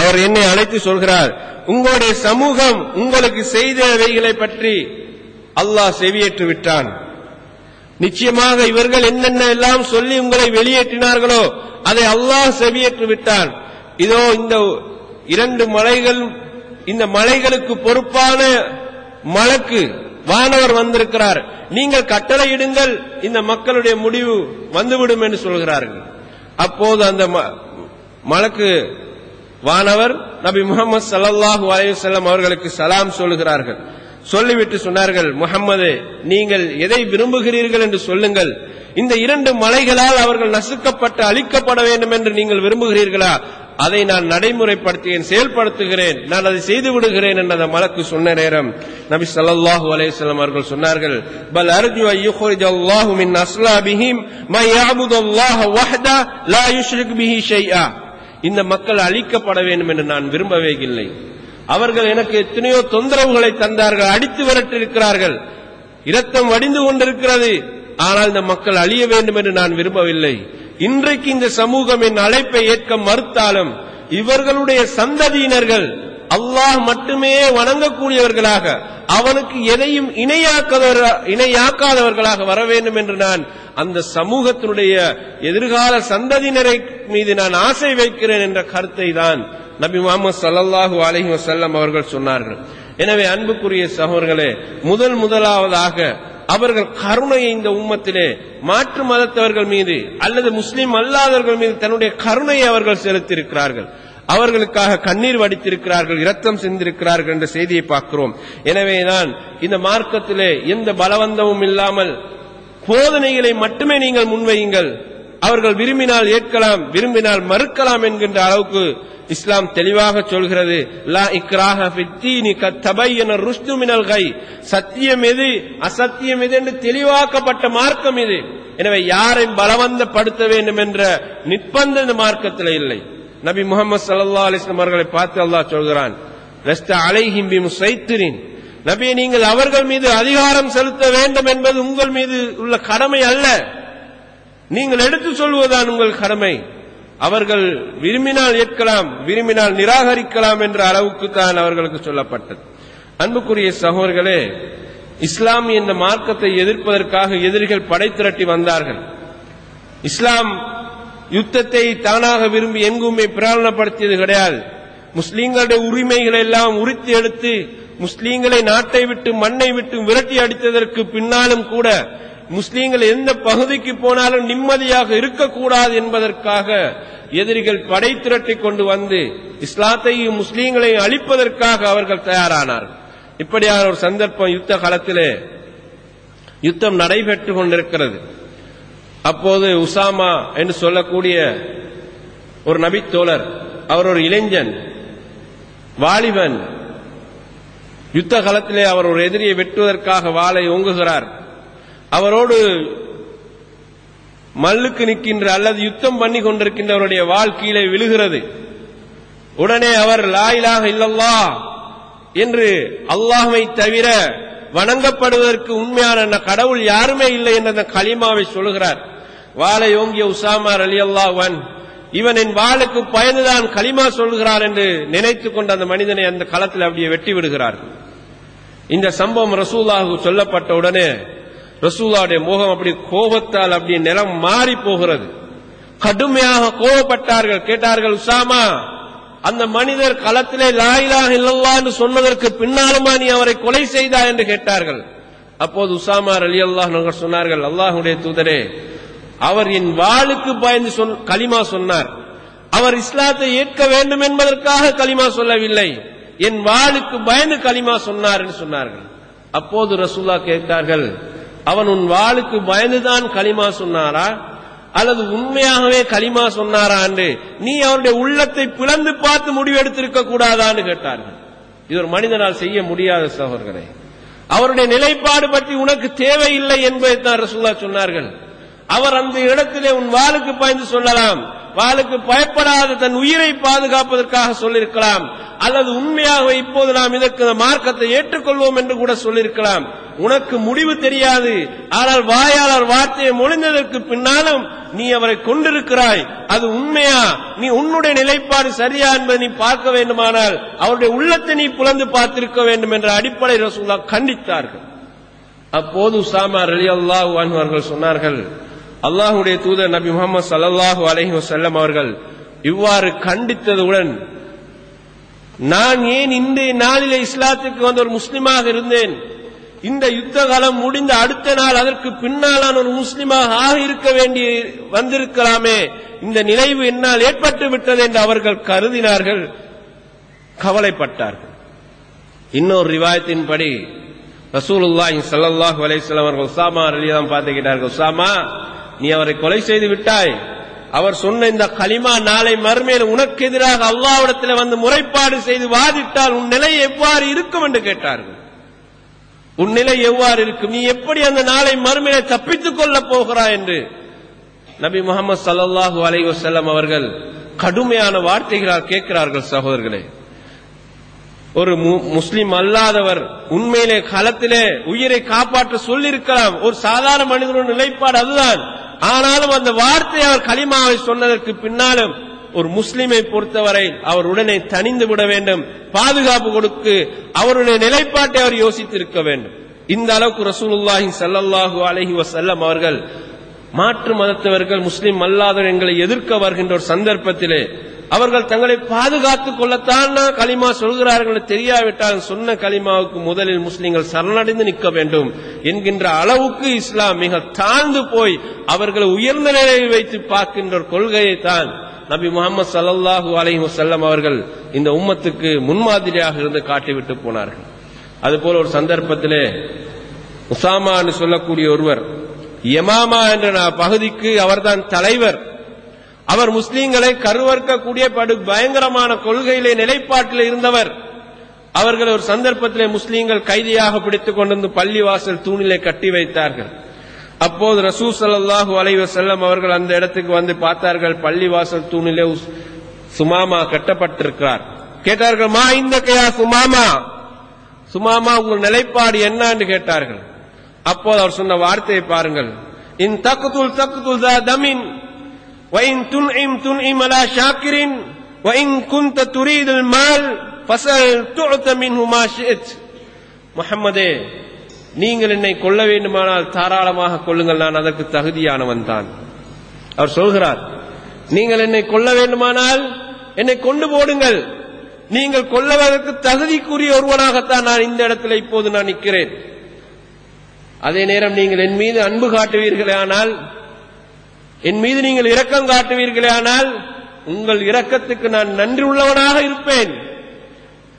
அவர் என்னை அழைத்து சொல்கிறார், உங்களுடைய சமூகம் உங்களுக்கு செய்தவைகளை பற்றி அல்லாஹ் செவியேற்று விட்டான், நிச்சயமாக இவர்கள் என்னென்ன எல்லாம் சொல்லி உங்களை வெளியேற்றினார்களோ அதை அல்லாஹ் செவியேற்று விட்டான், இதோ இந்த 2 மலைகள், இந்த மலைகளுக்கு பொறுப்பான மலக்கு வானவர் வந்திருக்கிறார், நீங்கள் கட்டளையிடுங்கள், இந்த மக்களுடைய முடிவு வந்துவிடும் என்று சொல்கிறார்கள். அப்போது அந்த மலக்கு வானவர் நபி முஹம்மது ஸல்லல்லாஹு அலைஹி வஸல்லம் அவர்களுக்கு சலாம் சொல்கிறார்கள். சொல்லிவிட்டு சொன்னார்கள், முஹம்மதே, நீங்கள் எதை விரும்புகிறீர்கள் என்று சொல்லுங்கள், இந்த 2 மலைகளால் அவர்கள் நசுக்கப்பட்டு அழிக்கப்பட வேண்டும் என்று நீங்கள் விரும்புகிறீர்களா, அதை நான் நடைமுறைப்படுத்துகிறேன், செயல்படுத்துகிறேன், நான் அதை செய்து விடுகிறேன் என்ற மலக்கு சொன்ன நேரம் நபி ஸல்லல்லாஹு அலைஹி வஸல்லம் அவர்கள் சொன்னார்கள், பல் அர்ஜு அய்யுஹ்ரிஜல்லாஹு மின் அஸ்லாபிஹிம் மா யஅபுதுல்லாஹ வஹ்தா லா யுஷ்ரிக் பிஹி ஷைஆ, இந்த மக்கள் அழிக்கப்பட வேண்டும் என்று நான் விரும்பவே இல்லை, அவர்கள் எனக்கு எத்தனையோ தொந்தரவுகளை தந்தார்கள், அடித்து விரட்டிருக்கிறார்கள், இரத்தம் வடிந்து கொண்டிருக்கிறது, ஆனால் இந்த மக்கள் அழிய வேண்டும் என்று நான் விரும்பவில்லை, இன்றைக்கு இந்த சமூகம் என் அழைப்பை ஏற்க மறுத்தாலும் இவர்களுடைய சந்ததியினர்கள் அல்லாஹ் மட்டுமே வணங்கக்கூடியவர்களாக அவனுக்கு எதையும் இணையாக்காதவர்களாக வர வேண்டும் என்று நான் அந்த சமூகத்தினுடைய எதிர்கால சந்ததியினரை மீது நான் ஆசை வைக்கிறேன் என்ற கருத்தை தான் நபி முஹம்மது ஸல்லல்லாஹு அலைஹி வஸல்லம் அவர்கள் சொன்னார்கள். எனவே அன்புக்குரிய சகோதரர்களே, முதலாவதாக அவர்கள் கருணையை இந்த உம்மத்திலே மாற்று மதத்தவர்கள் மீது அல்லது முஸ்லிம் அல்லாதவர்கள் மீது தன்னுடைய கருணையை அவர்கள் செலுத்தியிருக்கிறார்கள், அவர்களுக்காக கண்ணீர் வடித்திருக்கிறார்கள், இரத்தம் சிந்திருக்கிறார்கள் என்ற செய்தியை பார்க்கிறோம். எனவேதான் இந்த மார்க்கத்திலே எந்த பலவந்தமும் இல்லாமல் போதனைகளை மட்டுமே நீங்கள் முன்வையுங்கள், அவர்கள் விரும்பினால் ஏற்கலாம், விரும்பினால் மறுக்கலாம் என்கின்ற அளவுக்கு இஸ்லாம் தெளிவாக சொல்கிறது, லா இக்ராஹ ஃபித்தீனி கத் தபையன ருஷ்து மினல் கை. சத்தியம் எது அசத்தியம் எது என்று தெளிவாக்கப்பட்ட மார்க்கம் இது. எனவே யாரை பலவந்தப்படுத்த வேண்டும் என்ற நிர்பந்தம் இந்த மார்க்கத்தில் இல்லை. நபி முகமது ஸல்லல்லாஹு அலைஹி வஸல்லம் அவர்களை பார்த்து அல்லாஹ் சொல்கிறான், லஸ்த அலைஹிம் பிமுஸைத்திரின், நபியே நீங்கள் அவர்கள் மீது அதிகாரம் செலுத்த வேண்டும் என்பது உங்கள் மீது உள்ள கடமை அல்ல, நீங்கள் எடுத்து சொல்வதுதான் உங்கள் கடமை. அவர்கள் விரும்பினால் ஏற்கலாம், விரும்பினால் நிராகரிக்கலாம் என்ற அளவுக்கு தான் அவர்களுக்கு சொல்லப்பட்டது. அன்புக்குரிய சகோதரர்களே, இஸ்லாமிய இந்த மார்க்கத்தை எதிர்ப்பதற்காக எதிரிகள் படை திரட்டி வந்தார்கள். இஸ்லாம் யுத்தத்தை தானாக விரும்பி எங்குமே பிரகடனப்படுத்தியது கிடையாது. முஸ்லீம்களுடைய உரிமைகளை எல்லாம் உரித்து எடுத்து முஸ்லீம்களை நாட்டை விட்டு மண்ணை விட்டு விரட்டி அடித்ததற்கு பின்னாலும் கூட முஸ்லீம்கள் எந்த பகுதிக்கு போனாலும் நிம்மதியாக இருக்கக்கூடாது என்பதற்காக எதிரிகள் படை திரட்டி கொண்டு வந்து இஸ்லாத்தையும் முஸ்லீம்களையும் அழிப்பதற்காக அவர்கள் தயாரானார்கள். இப்படியான ஒரு சந்தர்ப்பம் யுத்த காலத்திலே யுத்தம் நடைபெற்றுக் கொண்டிருக்கிறது. அப்போது உசாமா என்று சொல்லக்கூடிய ஒரு நபித்தோழர், அவர் ஒரு இளைஞன் வாலிபன், யுத்த காலத்திலே அவர் ஒரு எதிரியை வெட்டுவதற்காக வாளை ஓங்குகிறார். அவரோடு மல்லுக்கு நிற்கின்ற அல்லது யுத்தம் பண்ணி கொண்டிருக்கின்றவருடைய வாள் கீழே விழுகிறது. உடனே அவர் லா இலாஹ இல்லல்லாஹ் என்று அல்லாஹ்வை தவிர வணங்கப்படுவதற்கு உண்மையான கடவுள் யாருமே இல்லை என்ற அந்த கலிமாவை சொல்கிறார். வாளை ஓங்கிய உசாமா ரலியல்லாஹு அன்ஹு இவன் என் வாளுக்கு பயந்துதான் கலிமா சொல்கிறார் என்று நினைத்துக் கொண்ட அந்த மனிதனை அந்த களத்தில் அப்படியே வெட்டி விடுகிறார். இந்த சம்பவம் ரசூலுல்லாஹ்வுக்கு சொல்லப்பட்ட உடனே ரசூலுல்லாஹ்வுடைய முகம் அப்படி கோபத்தால் அப்படியே நிலம் மாறி போகிறது. கடுமையாக கோபப்பட்டார்கள். கேட்டார்கள், உசாமா, அந்த மனிதர் களத்திலே லா இலாஹ இல்லல்லாஹ் என்று சொன்னதற்கு பின்னாலுமா நீ அவரை கொலை செய்தா என்று கேட்டார்கள். அப்போது உசாமா ரலியல்லாஹு அன்ஹு சொன்னார்கள், அல்லாஹ்வுடைய தூதரே, அவர் என் வாளுக்கு பயந்து கலிமா சொன்னார், அவர் இஸ்லாத்தை ஏற்க வேண்டும் என்பதற்காக கலிமா சொல்லவில்லை, என் வாளுக்கு பயந்து கலிமா சொன்னார் என்று சொன்னார்கள். அப்போது ரசூலுல்லாஹ் கேட்டார்கள், அவன் உன் வாளுக்கு பயந்துதான் கலிமா சொன்னாரா அல்லது உண்மையாகவே கலிமா சொன்னாரா என்று நீ அவருடைய உள்ளத்தை பிளந்து பார்த்து முடிவெடுத்திருக்க கூடாதான்னு கேட்டார்கள். இது ஒரு மனிதனால் செய்ய முடியாத சகோதரர்களே. அவருடைய நிலைப்பாடு பற்றி உனக்கு தேவையில்லை என்பதை தான் ரசூலுல்லாஹ் சொன்னார்கள். அவர் அந்த இடத்திலே உன் வாளுக்கு பயந்து சொல்லலாம், வாளுக்கு பயப்படாத தன் உயிரை பாதுகாப்பதற்காக சொல்லிருக்கலாம், அல்லது உண்மையாக இப்போது நாம் இதற்கு மார்க்கத்தை ஏற்றுக்கொள்வோம் என்று கூட சொல்லிருக்கலாம். உனக்கு முடிவு தெரியாது, ஆனால் வாயாளர் வார்த்தையை மொழிந்ததற்கு பின்னாலும் நீ அவரை கொண்டிருக்கிறாய், அது உண்மையா, நீ உன்னுடைய நிலைப்பாடு சரியா என்பதை நீ பார்க்க வேண்டுமானால் அவருடைய உள்ளத்தை நீ புலந்து பார்த்திருக்க வேண்டும் என்ற அடிப்படை ரசூலுல்லாஹ் கண்டித்தார்கள். அப்போது உசாமா ரலியல்லாஹு அன்ஹு அவர்கள் சொன்னார்கள், அல்லாஹ்வுடைய தூதர் நபி முஹம்மது ஸல்லல்லாஹு அலைஹி வஸல்லம் அவர்கள் இவ்வாறு கண்டித்ததுடன், நான் ஏன் இந்த நாளிலே இஸ்லாத்துக்கு வந்து ஒரு முஸ்லிமாக இருந்தேன், இந்த யுத்த காலம் முடிந்த அடுத்த நாள் அதற்கு பின்னால் நான் ஒரு முஸ்லிமாக ஆக இருக்க வேண்டி வந்திருக்கலாமே, இந்த நிலைவு என்னால் ஏற்பட்டு விட்டது என்று அவர்கள் கருதினார்கள், கவலைப்பட்டார்கள். இன்னொரு ரிவாயத்தின்படி ரசூலுல்லாஹி ஸல்லல்லாஹு அலைஹி வஸல்லம் அவர்கள் உசாமா ரலியல்லாஹு பார்த்து கேட்டார்கள், உசாமா, நீ அவரை கொலை செய்து விட்டாய், அவர் சொன்ன இந்த கலிமா நாளை மறுமையில் உனக்கு எதிராக அல்லாஹ்விடத்தில் வந்து முறைப்பாடு செய்து வாதிட்டால் உன் நிலை எவ்வாறு இருக்கும் என்று கேட்டார்கள். உன் நிலை எவ்வாறு இருக்கும், நீ எப்படி அந்த நாளை மறுமையை தப்பித்துக் கொள்ளப் போகிறாய் என்று நபி முகமது ஸல்லல்லாஹு அலைஹி வஸல்லம் அவர்கள் கடுமையான வார்த்தைகளால் கேட்கிறார்கள். சகோதரர்களே, ஒரு முஸ்லிம் அல்லாதவர் உண்மையிலே களத்திலே உயிரை காப்பாற்ற சொல்லிருக்கலாம், ஒரு சாதாரண மனிதனுடைய நிலைப்பாடு அதுதான், ஆனாலும் அந்த வார்த்தை அவர் கலிமாவை சொன்னதற்கு பின்னாலும் ஒரு முஸ்லிமை பொறுத்தவரை அவர் உடனே தனிந்து விட வேண்டும், பாதுகாப்பு கொடுத்து அவருடைய நிலைப்பாட்டை அவர் யோசித்திருக்க வேண்டும். இந்த அளவுக்கு ரசூலுல்லாஹி ஸல்லல்லாஹு அலைஹி வஸல்லம் அவர்கள் மாற்று மதத்தவர்கள் முஸ்லிம் அல்லாதவர் எங்களை எதிர்க்க வருகின்ற ஒரு சந்தர்ப்பத்திலே அவர்கள் தங்களை பாதுகாத்துக் கொள்ளத்தான் கலிமா சொல்கிறார்கள், தெரியாவிட்டால் சொன்ன கலிமாவுக்கு முதலில் முஸ்லிம்கள் சரணடைந்து நிற்க வேண்டும் என்கின்ற அளவுக்கு இஸ்லாம் மிக தாழ்ந்து போய் அவர்களை உயர்ந்த நிலையில் வைத்து பார்க்கின்ற கொள்கையை தான் நபி முகமது ஸல்லல்லாஹு அலைஹி வஸல்லம் அவர்கள் இந்த உம்மத்துக்கு முன்மாதிரியாக இருந்து காட்டிவிட்டு போனார்கள். அதுபோல ஒரு சந்தர்ப்பத்திலே உசாமா என்று சொல்லக்கூடிய ஒருவர் யமாமா என்ற பகுதிக்கு அவர்தான் தலைவர். அவர் முஸ்லீம்களை கருவறுக்கக்கூடிய படு பயங்கரமான கொள்கையிலே நிலைப்பாட்டில் இருந்தவர். அவர்கள் ஒரு சந்தர்ப்பத்திலே முஸ்லீம்கள் கைதியாக பிடித்துக் கொண்டு பள்ளிவாசல் தூணிலே கட்டி வைத்தார்கள். அப்போது ரசூல் ஸல்லல்லாஹு அலைஹி வஸல்லம் அவர்கள் அந்த இடத்துக்கு வந்து பார்த்தார்கள். பள்ளிவாசல் தூணிலே சுமாமா கட்டப்பட்டிருக்கிறார். கேட்டார்கள், மா இந்தக யா சுமாமா, சுமாமா உங்கள் நிலைப்பாடு என்ன என்று கேட்டார்கள். அப்போது அவர் சொன்ன வார்த்தையை பாருங்கள், இன் தக்துல் தக்துல் தா தமின் وَإِن تُنْعِمْ تُنْعِمْ عَلَى شَاكِرٍ وَإِن كُنْتَ تُرِيدُ الْمَالَ فَسَلْ تُعْتَ مِنْهُ مَا شِئْتَ. முஹம்மதே, நீங்கள் என்னை கொல்ல வேண்டுமானால் தாராளமாக கொள்ளுங்கள், நான் அதற்கு தகுதியானவன் தான். அவர் சொல்கிறார், நீங்கள் என்னை கொல்ல வேண்டுமானால் என்னை கொண்டு போடுங்கள், நீங்கள் கொல்லவதற்கு தகுதிக்குரிய ஒருவனாகத்தான் நான் இந்த இடத்துல இப்போது நான் நிற்கிறேன். அதே நேரம் நீங்கள் என் மீது அன்பு காட்டுவீர்களே, ஆனால் என் மீது நீங்கள் இரக்கம் காட்டுவீர்களே, ஆனால் உங்கள் இரக்கத்துக்கு நான் நன்றி உள்ளவனாக இருப்பேன்.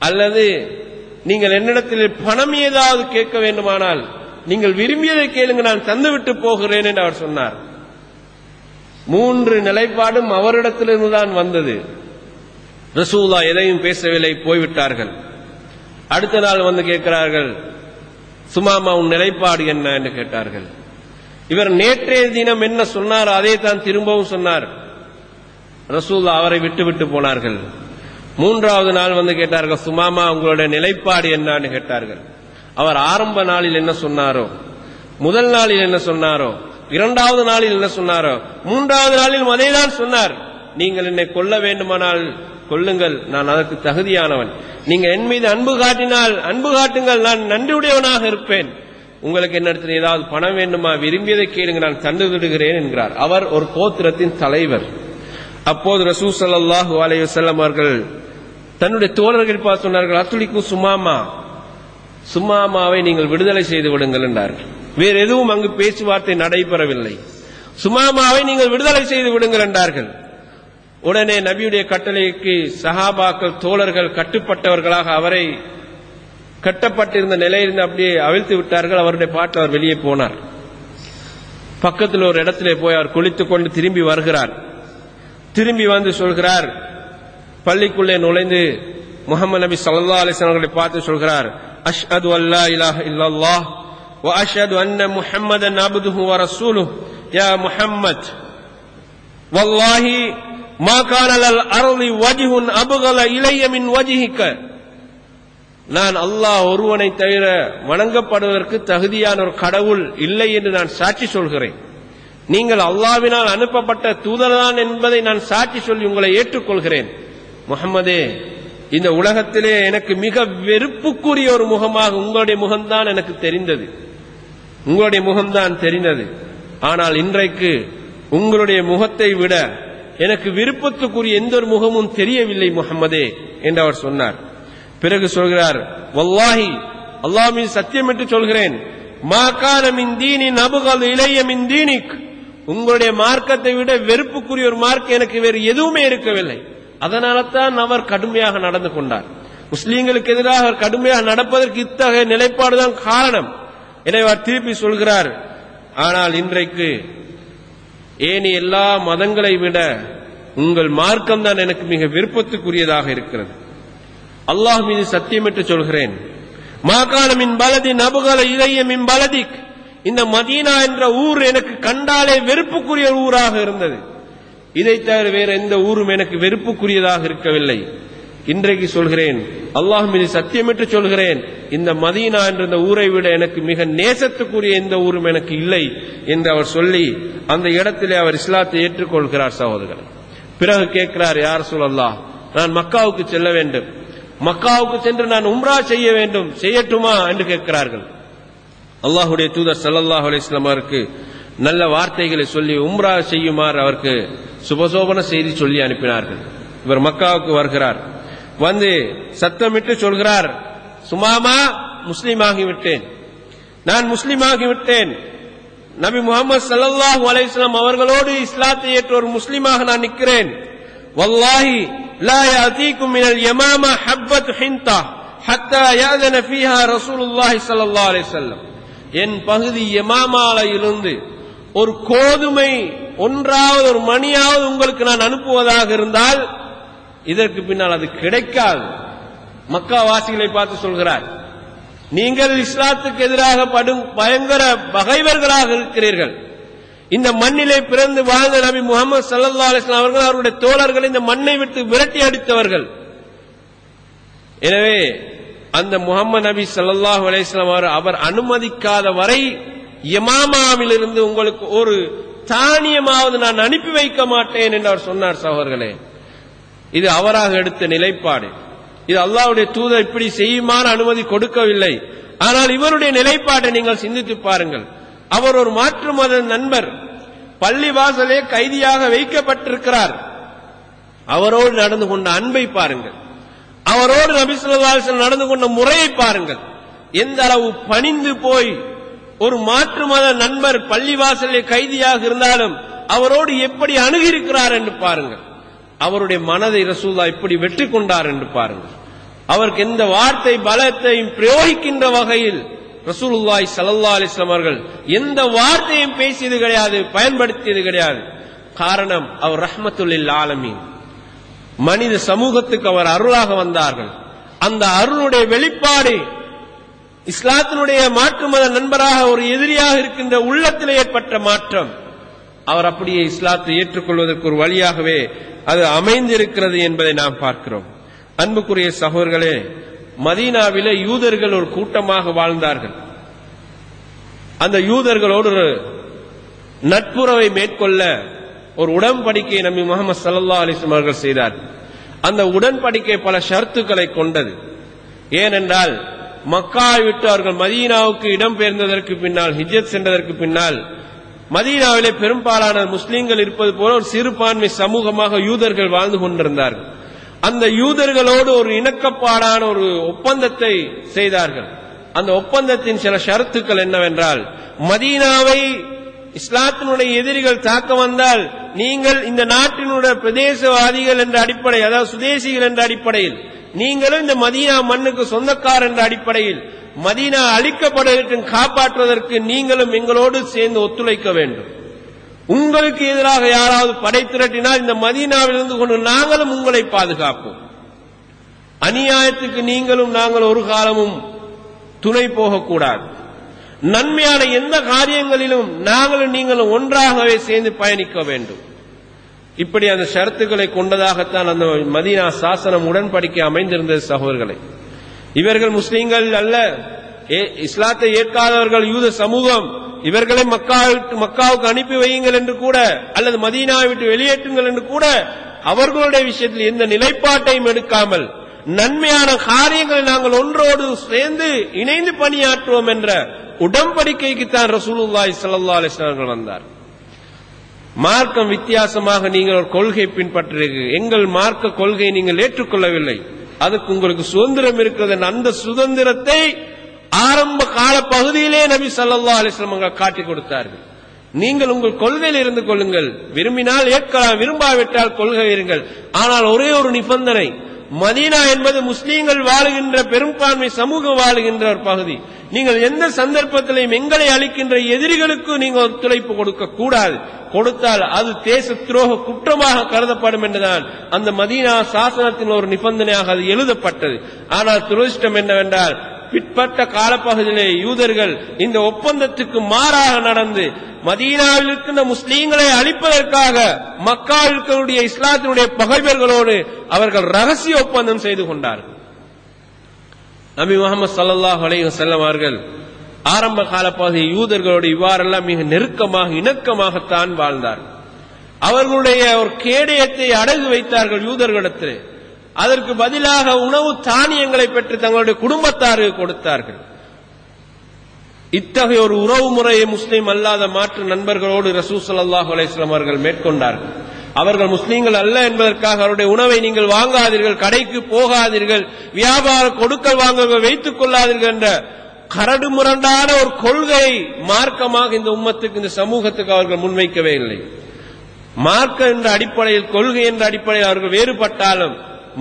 அல்லது நீங்கள் என்னிடத்தில் பணம் ஏதாவது கேட்க வேண்டுமானால் நீங்கள் விரும்பியதை கேளுங்க, நான் தந்துவிட்டு போகிறேன் என்று அவர் சொன்னார். மூன்று நிலைப்பாடும் அவரிடத்திலிருந்துதான் வந்தது. ரசூலுல்லாஹ் எதையும் பேசவில்லை, போய்விட்டார்கள். அடுத்த நாள் வந்து கேட்கிறார்கள், சுமாமா உன் நிலைப்பாடு என்ன என்று கேட்டார்கள். இவர் நேற்றைய தினம் என்ன சொன்னார் அதை தான் திரும்பவும் சொன்னார். ரசூலுல்லாஹ் அவரை விட்டுவிட்டு போனார்கள். மூன்றாவது நாள் வந்து கேட்டார்கள், சுமாமா உங்களுடைய நிலைப்பாடு என்னன்னு கேட்டார்கள். அவர் ஆரம்ப நாளில் என்ன சொன்னாரோ, முதல் நாளில் என்ன சொன்னாரோ, இரண்டாவது நாளில் என்ன சொன்னாரோ, மூன்றாவது நாளில் அதைதான் சொன்னார். நீங்கள் என்னை கொல்ல வேண்டுமானால் கொல்லுங்கள், நான் அதற்கு தகுதியானவன். நீங்க என் மீது அன்பு காட்டினால் அன்பு காட்டுங்கள், நான் நன்றியுடையவனாக இருப்பேன். உங்களுக்கு என்னிடத்தில் ஏதாவது பணம் வேண்டுமா, விரும்பியதை கேளுங்க, நான் தந்து விடுகிறேன் என்கிறார். அவர் ஒரு கோத்திரத்தின் தலைவர். அப்போது ரசூல் ஸல்லல்லாஹு அலைஹி வஸல்லம் அவர்கள் தன்னுடைய தோழர்கள் பார்த்து சொன்னார்கள், அத்துலிக்கு சுமாமா, சுமாமாவை நீங்கள் விடுதலை செய்து விடுங்கள் என்றார்கள். வேறு எதுவும் அங்கு பேச்சுவார்த்தை நடைபெறவில்லை. சுமாமாவை நீங்கள் விடுதலை செய்து விடுங்கள் என்றார்கள். உடனே நபியுடைய கட்டளைக்கு சஹாபாக்கள் தோழர்கள் கட்டுப்பட்டவர்களாக அவரை கட்டப்பட்டிருந்த நிலையிலிருந்து அப்படியே அவிழ்த்து விட்டார்கள். அவருடைய பாட்டில் அவர் வெளியே போனார். பக்கத்தில் ஒரு இடத்திலே போய் அவர் குளித்துக் கொண்டு திரும்பி வருகிறார். திரும்பி வந்து சொல்கிறார், பள்ளிக்குள்ளே நுழைந்து முஹம்மது நபி ஸல்லல்லாஹு அலைஹி வஸல்லம் அவர்களை பார்த்து சொல்கிறார், அஷ்ஹது அல்லா இலாஹா இல்லல்லாஹ் வ அஷ்ஹது அன்ன முஹம்மதன் அப்துஹு வ ரசூலுஹு. யா முஹம்மத், வல்லாஹி மா கான அலல் அர்லி வஜ்ஹுன் அப்கல இலைய மின் வஜ்ஹிக. நான் அல்லாஹ் ஒருவனை தவிர வணங்கப்படுவதற்கு தகுதியான ஒரு கடவுள் இல்லை என்று நான் சாட்சி சொல்கிறேன். நீங்கள் அல்லாஹ்வினால் அனுப்பப்பட்ட தூதர்தான் என்பதை நான் சாட்சி சொல்லி உங்களை ஏற்றுக்கொள்கிறேன். முஹம்மதே, இந்த உலகத்திலே எனக்கு மிக வெறுப்புக்குரிய ஒரு முகமாக உங்களுடைய முகம்தான் எனக்கு தெரிந்தது, உங்களுடைய முகம்தான் தெரிந்தது. ஆனால் இன்றைக்கு உங்களுடைய முகத்தை விட எனக்கு விருப்பத்துக்குரிய எந்த ஒரு முகமும் தெரியவில்லை முஹம்மதே என்று அவர் சொன்னார். பிறகு சொல்கிறார், வல்லாஹி, அல்லாஹ் மீது சத்தியம் என்று சொல்கிறேன், மா கான மின் தீனின் அபுகல் இலைய மின் தீனிக். உங்களுடைய மார்க்கத்தை விட வெறுப்புக்குரிய ஒரு மார்க்கம் எனக்கு வேறு எதுவுமே இருக்கவில்லை. அதனால தான் அவர் கடுமையாக நடந்து கொண்டார். முஸ்லீம்களுக்கு எதிராக அவர் கடுமையாக நடப்பதற்கு இத்தகைய நிலைப்பாடுதான் காரணம். எனவே அவர் திருப்பி சொல்கிறார், ஆனால் இன்றைக்கு ஏனி எல்லா மதங்களை விட உங்கள் மார்க்கம் தான் எனக்கு மிக விருப்பத்துக்குரியதாக இருக்கிறது. அல்லாஹ் மீது சத்தியம் என்று சொல்கிறேன், மா கான மின் பலதின் அபுகல இலைய மின் பலதிக். இந்த மதீனா என்ற ஊர் எனக்கு கண்டாலே வெறுப்புக்குரிய ஊராக இருந்தது. இதை தவிர வேற எந்த ஊரும் எனக்கு வெறுப்புக்குரியதாக இருக்கவில்லை. இன்றைக்கு சொல்கிறேன், அல்லாஹ் மீது சத்தியம் என்று சொல்கிறேன், இந்த மதீனா என்ற இந்த ஊரை விட எனக்கு மிக நேசத்துக்குரிய எந்த ஊரும் எனக்கு இல்லை என்று அவர் சொல்லி அந்த இடத்திலே அவர் இஸ்லாத்தை ஏற்றுக்கொள்கிறார். சகோதரர் பிறகு கேட்கிறார், யா ரசூலல்லாஹ், நான் மக்காவுக்கு செல்ல வேண்டும், மக்காவுக்கு சென்று நான் உம்ரா செய்ய வேண்டும், செய்யட்டுமா என்று கேட்கிறார்கள். அல்லாஹ்வுடைய தூதர் ஸல்லல்லாஹு அலைஹி வஸல்லம் அவருக்கு நல்ல வார்த்தைகளை சொல்லி உம்ரா செய்யுமாறு அவருக்கு சுபசோபன செய்தி சொல்லி அனுப்பினார்கள். இவர் மக்காவுக்கு வருகிறார். வந்து சத்தமிட்டு சொல்கிறார், சுமாமா, முஸ்லீமாகிவிட்டேன், நான் முஸ்லீமாகிவிட்டேன். நபி முஹம்மது ஸல்லல்லாஹு அலைஹி வஸல்லம் அவர்களோடு இஸ்லாத்தை ஏற்ற ஒரு முஸ்லீமாக நான் நிற்கிறேன். வல்லாஹி لا يأتيكم من اليمامة حبة حنطة حتى يأذن فيها رسول الله صلى الله عليه وسلم. என் பகுதி யமாமாவிலிருந்து ஒரு கோதுமை ஒன்றாவது ஒரு மணியாவது உங்களுக்கு நான் அனுப்புவதாக இருந்தால் இதற்கு பின்னால் அது கிடைக்காது. மக்கா வாசிகளை பார்த்து சொல்கிறார், நீங்கள் இஸ்லாத்துக்கு எதிராக படும் பயங்கர பகைவர்களாக இருக்கிறீர்கள். இந்த மண்ணிலே பிறந்து வாழ்ந்த நபி முகமது ஸல்லல்லாஹு அலைஹி வஸல்லம் அவர்கள் அவருடைய தோழர்கள் இந்த மண்ணை விட்டு விரட்டி அடித்தவர்கள். எனவே அந்த முகமது நபி ஸல்லல்லாஹு அலைஹி வஸல்லம் அவர் அனுமதிக்காத வரை யமாமாவில் இருந்து உங்களுக்கு ஒரு தானியமாவது நான் அனுப்பி வைக்க மாட்டேன் என்று அவர் சொன்னார். சகோதரர்களே, இது அவராக எடுத்த நிலைப்பாடு. இது அல்லாஹ்வுடைய தூதர் இப்படி செய்யுமான அனுமதி கொடுக்கவில்லை. ஆனால் இவருடைய நிலைப்பாட்டை நீங்கள் சிந்தித்து பாருங்கள். அவர் ஒரு மாற்று மத நண்பர், பள்ளி வாசலே கைதியாக வைக்கப்பட்டிருக்கிறார். அவரோடு நடந்து கொண்ட அன்பை பாருங்கள், அவரோடு நபி ஸல்லல்லாஹு அலைஹி வஸல்லம் நடந்து கொண்ட முறையை பாருங்கள். எந்த அளவு பணிந்து போய் ஒரு மாற்று மத நண்பர் பள்ளி வாசலே கைதியாக இருந்தாலும் அவரோடு எப்படி அணுகியிருக்கிறார் என்று பாருங்கள். அவருடைய மனதை ரசூல்லா இப்படி வெற்றி கொண்டார் என்று பாருங்கள். அவருக்கு எந்த வார்த்தை பலத்தையும் பிரயோகிக்கின்ற வகையில் ரசூலுல்லாஹி ஸல்லல்லாஹு அலைஹி வஸல்லம் அவர்கள் எந்த வார்த்தையும் பேசியது கிடையாது, பயன்படுத்தியது கிடையாது. காரணம், அவர் ரஹ்மத்துல் லில் ஆலமீன், மனித சமூகத்துக்கு அவர் அருளாக வந்தார்கள். அந்த அருளுடைய வெளிப்பாடு இஸ்லாத்தினுடைய மாற்று மத நண்பராக ஒரு எதிரியாக இருக்கின்ற உள்ளத்தில் ஏற்பட்ட மாற்றம், அவர் அப்படியே இஸ்லாத்தை ஏற்றுக்கொள்வதற்கு ஒரு வழியாகவே அது அமைந்திருக்கிறது என்பதை நாம் பார்க்கிறோம். அன்புக்குரிய சகோதரர்களே, மதீனாவிலே யூதர்கள் ஒரு கூட்டமாக வாழ்ந்தார்கள். அந்த யூதர்களோடு ஒரு நட்புறவை மேற்கொள்ள ஒரு உடன்படிக்கையை நபி முஹம்மது ஸல்லல்லாஹு அலைஹி வஸல்லம் அவர்கள் செய்தார். அந்த உடன்படிக்கை பல ஷர்த்துக்களை கொண்டது. ஏனென்றால் மக்காவை விட்டு அவர்கள் மதீனாவுக்கு இடம்பெயர்ந்ததற்கு பின்னால், ஹிஜ்ரத் சென்றதற்கு பின்னால், மதீனாவிலே பெரும்பாலான முஸ்லீம்கள் இருப்பது போல ஒரு சிறுபான்மை சமூகமாக யூதர்கள் வாழ்ந்து கொண்டிருந்தார்கள். அந்த யூதர்களோடு ஒரு இணக்கப்பாடான ஒரு ஒப்பந்தத்தை செய்தார்கள். அந்த ஒப்பந்தத்தின் சில ஷரத்துக்கள் என்னவென்றால், மதீனாவை இஸ்லாத்தினுடைய எதிரிகள் தாக்க வந்தால் நீங்கள் இந்த நாட்டினுடைய பிரதேசவாதிகள் என்ற அடிப்படையில், அதாவது சுதேசிகள் என்ற அடிப்படையில், நீங்களும் இந்த மதீனா மண்ணுக்கு சொந்தக்காரர் என்ற அடிப்படையில் மதீனா அழிக்கப்படவிருக்கும் காப்பாற்றுவதற்கு நீங்களும் எங்களோடு சேர்ந்து ஒத்துழைக்க வேண்டும். உங்களுக்கு எதிராக யாராவது படை திரட்டினால் இந்த மதீனாவிலிருந்து கொண்டு நாங்களும் உங்களை பாதுகாப்போம். அநியாயத்துக்கு நீங்களும் நாங்கள் ஒரு காலமும் துணை போகக்கூடாது. நன்மையான எந்த காரியங்களிலும் நாங்களும் நீங்களும் ஒன்றாகவே சேர்ந்து பயணிக்க வேண்டும். இப்படி அந்த ஷரத்துக்களை கொண்டதாகத்தான் அந்த மதீனா சாசனம் உடன்படிக்கை அமைந்திருந்தது. சகோதரர்களை, இவர்கள் முஸ்லீம்கள் அல்ல, இஸ்லாத்தை ஏற்காதவர்கள், யூத சமூகம். இவர்களை மக்காவுக்கு அனுப்பி வையுங்கள் என்று கூட, அல்லது மதீனாவை விட்டு வெளியேற்றுங்கள் என்று கூட அவர்களுடைய விஷயத்தில் எந்த நிலைப்பாட்டையும் எடுக்காமல், நன்மையான காரியங்களை நாங்கள் ஒன்றோடு சேர்ந்து இணைந்து பணியாற்றுவோம் என்ற உடன்படிக்கைக்கு தான் ரசூலுல்லாஹி ஸல்லல்லாஹு அலைஹி வஸல்லம் வந்தார். மார்க்கம் வித்தியாசமாக நீங்கள் ஒரு கொள்கை பின்பற்றுகிறீர்கள், எங்கள் மார்க்க கொள்கையை நீங்கள் ஏற்றுக்கொள்ளவில்லை, அதுக்கு உங்களுக்கு சுதந்திரம் இருக்கிறது. அந்த சுதந்திரத்தை ஆரம்ப கால பகுதியிலே நபி ஸல்லல்லாஹு அலைஹி வஸல்லம் காட்டி கொடுத்தார்கள். நீங்கள் உங்கள் கொள்கையில் இருந்து கொள்ளுங்கள், விரும்பினால் ஏற்கலாம், விரும்பாவிட்டால் கொள்கை இருங்கள். ஆனால் ஒரே ஒரு நிபந்தனை, மதீனா என்பது முஸ்லீம்கள் வாழுகின்ற, பெரும்பான்மை சமூகம் வாழுகின்ற ஒரு பகுதி. நீங்கள் எந்த சந்தர்ப்பத்திலையும் எங்களை அளிக்கின்ற எதிரிகளுக்கு நீங்கள் ஒத்துழைப்பு கொடுக்க கூடாது, கொடுத்தால் அது தேச துரோக குற்றமாக கருதப்படும் என்றுதான் அந்த மதீனா சாசனத்தின் ஒரு நிபந்தனையாக அது எழுதப்பட்டது. ஆனால் துரதிஷ்டம் என்னவென்றால், பிற்பட்ட காலப்பகுதியிலே யூதர்கள் இந்த ஒப்பந்தத்துக்கு மாறாக நடந்து மதீனாவில் இருக்கின்ற முஸ்லீம்களை அழிப்பதற்காக மக்காவிற்குடைய இஸ்லாத்தினுடைய பகைவர்களோடு அவர்கள் ரகசிய ஒப்பந்தம் செய்து கொண்டார்கள். நபி முஹம்மது ஸல்லல்லாஹு அலைஹி வஸல்லம் அவர்கள் ஆரம்ப காலப்பகுதி யூதர்களோடு இவ்வாறெல்லாம் மிக நெருக்கமாக, இணக்கமாகத்தான் வாழ்ந்தார்கள். அவர்களுடைய ஒரு கேடயத்தை அடகு வைத்தார்கள் யூதர்களிடத்திலே. அதற்கு பதிலாக உணவு தானியங்களை பெற்று தங்களுடைய குடும்பத்தாருக்கு கொடுத்தார்கள். இத்தகைய ஒரு உறவு முறையை முஸ்லீம் அல்லாத மாற்று நண்பர்களோடு ரசூல் ஸல்லல்லாஹு அலைஹி வஸல்லம் அவர்கள் மேற்கொண்டார்கள். அவர்கள் முஸ்லீம்கள் அல்ல என்பதற்காக அவருடைய உணவை நீங்கள் வாங்காதீர்கள், கடைக்கு போகாதீர்கள், வியாபார கொடுக்கல் வாங்க வைத்துக் கொள்ளாதீர்கள் என்ற கரடு முரண்டான ஒரு கொள்கை மார்க்கமாக இந்த உம்மத்துக்கு, இந்த சமூகத்துக்கு அவர்கள் முன்வைக்கவே இல்லை. மார்க்க என்ற அடிப்படையில், கொள்கை என்ற அடிப்படையில் அவர்கள் வேறுபட்டாலும்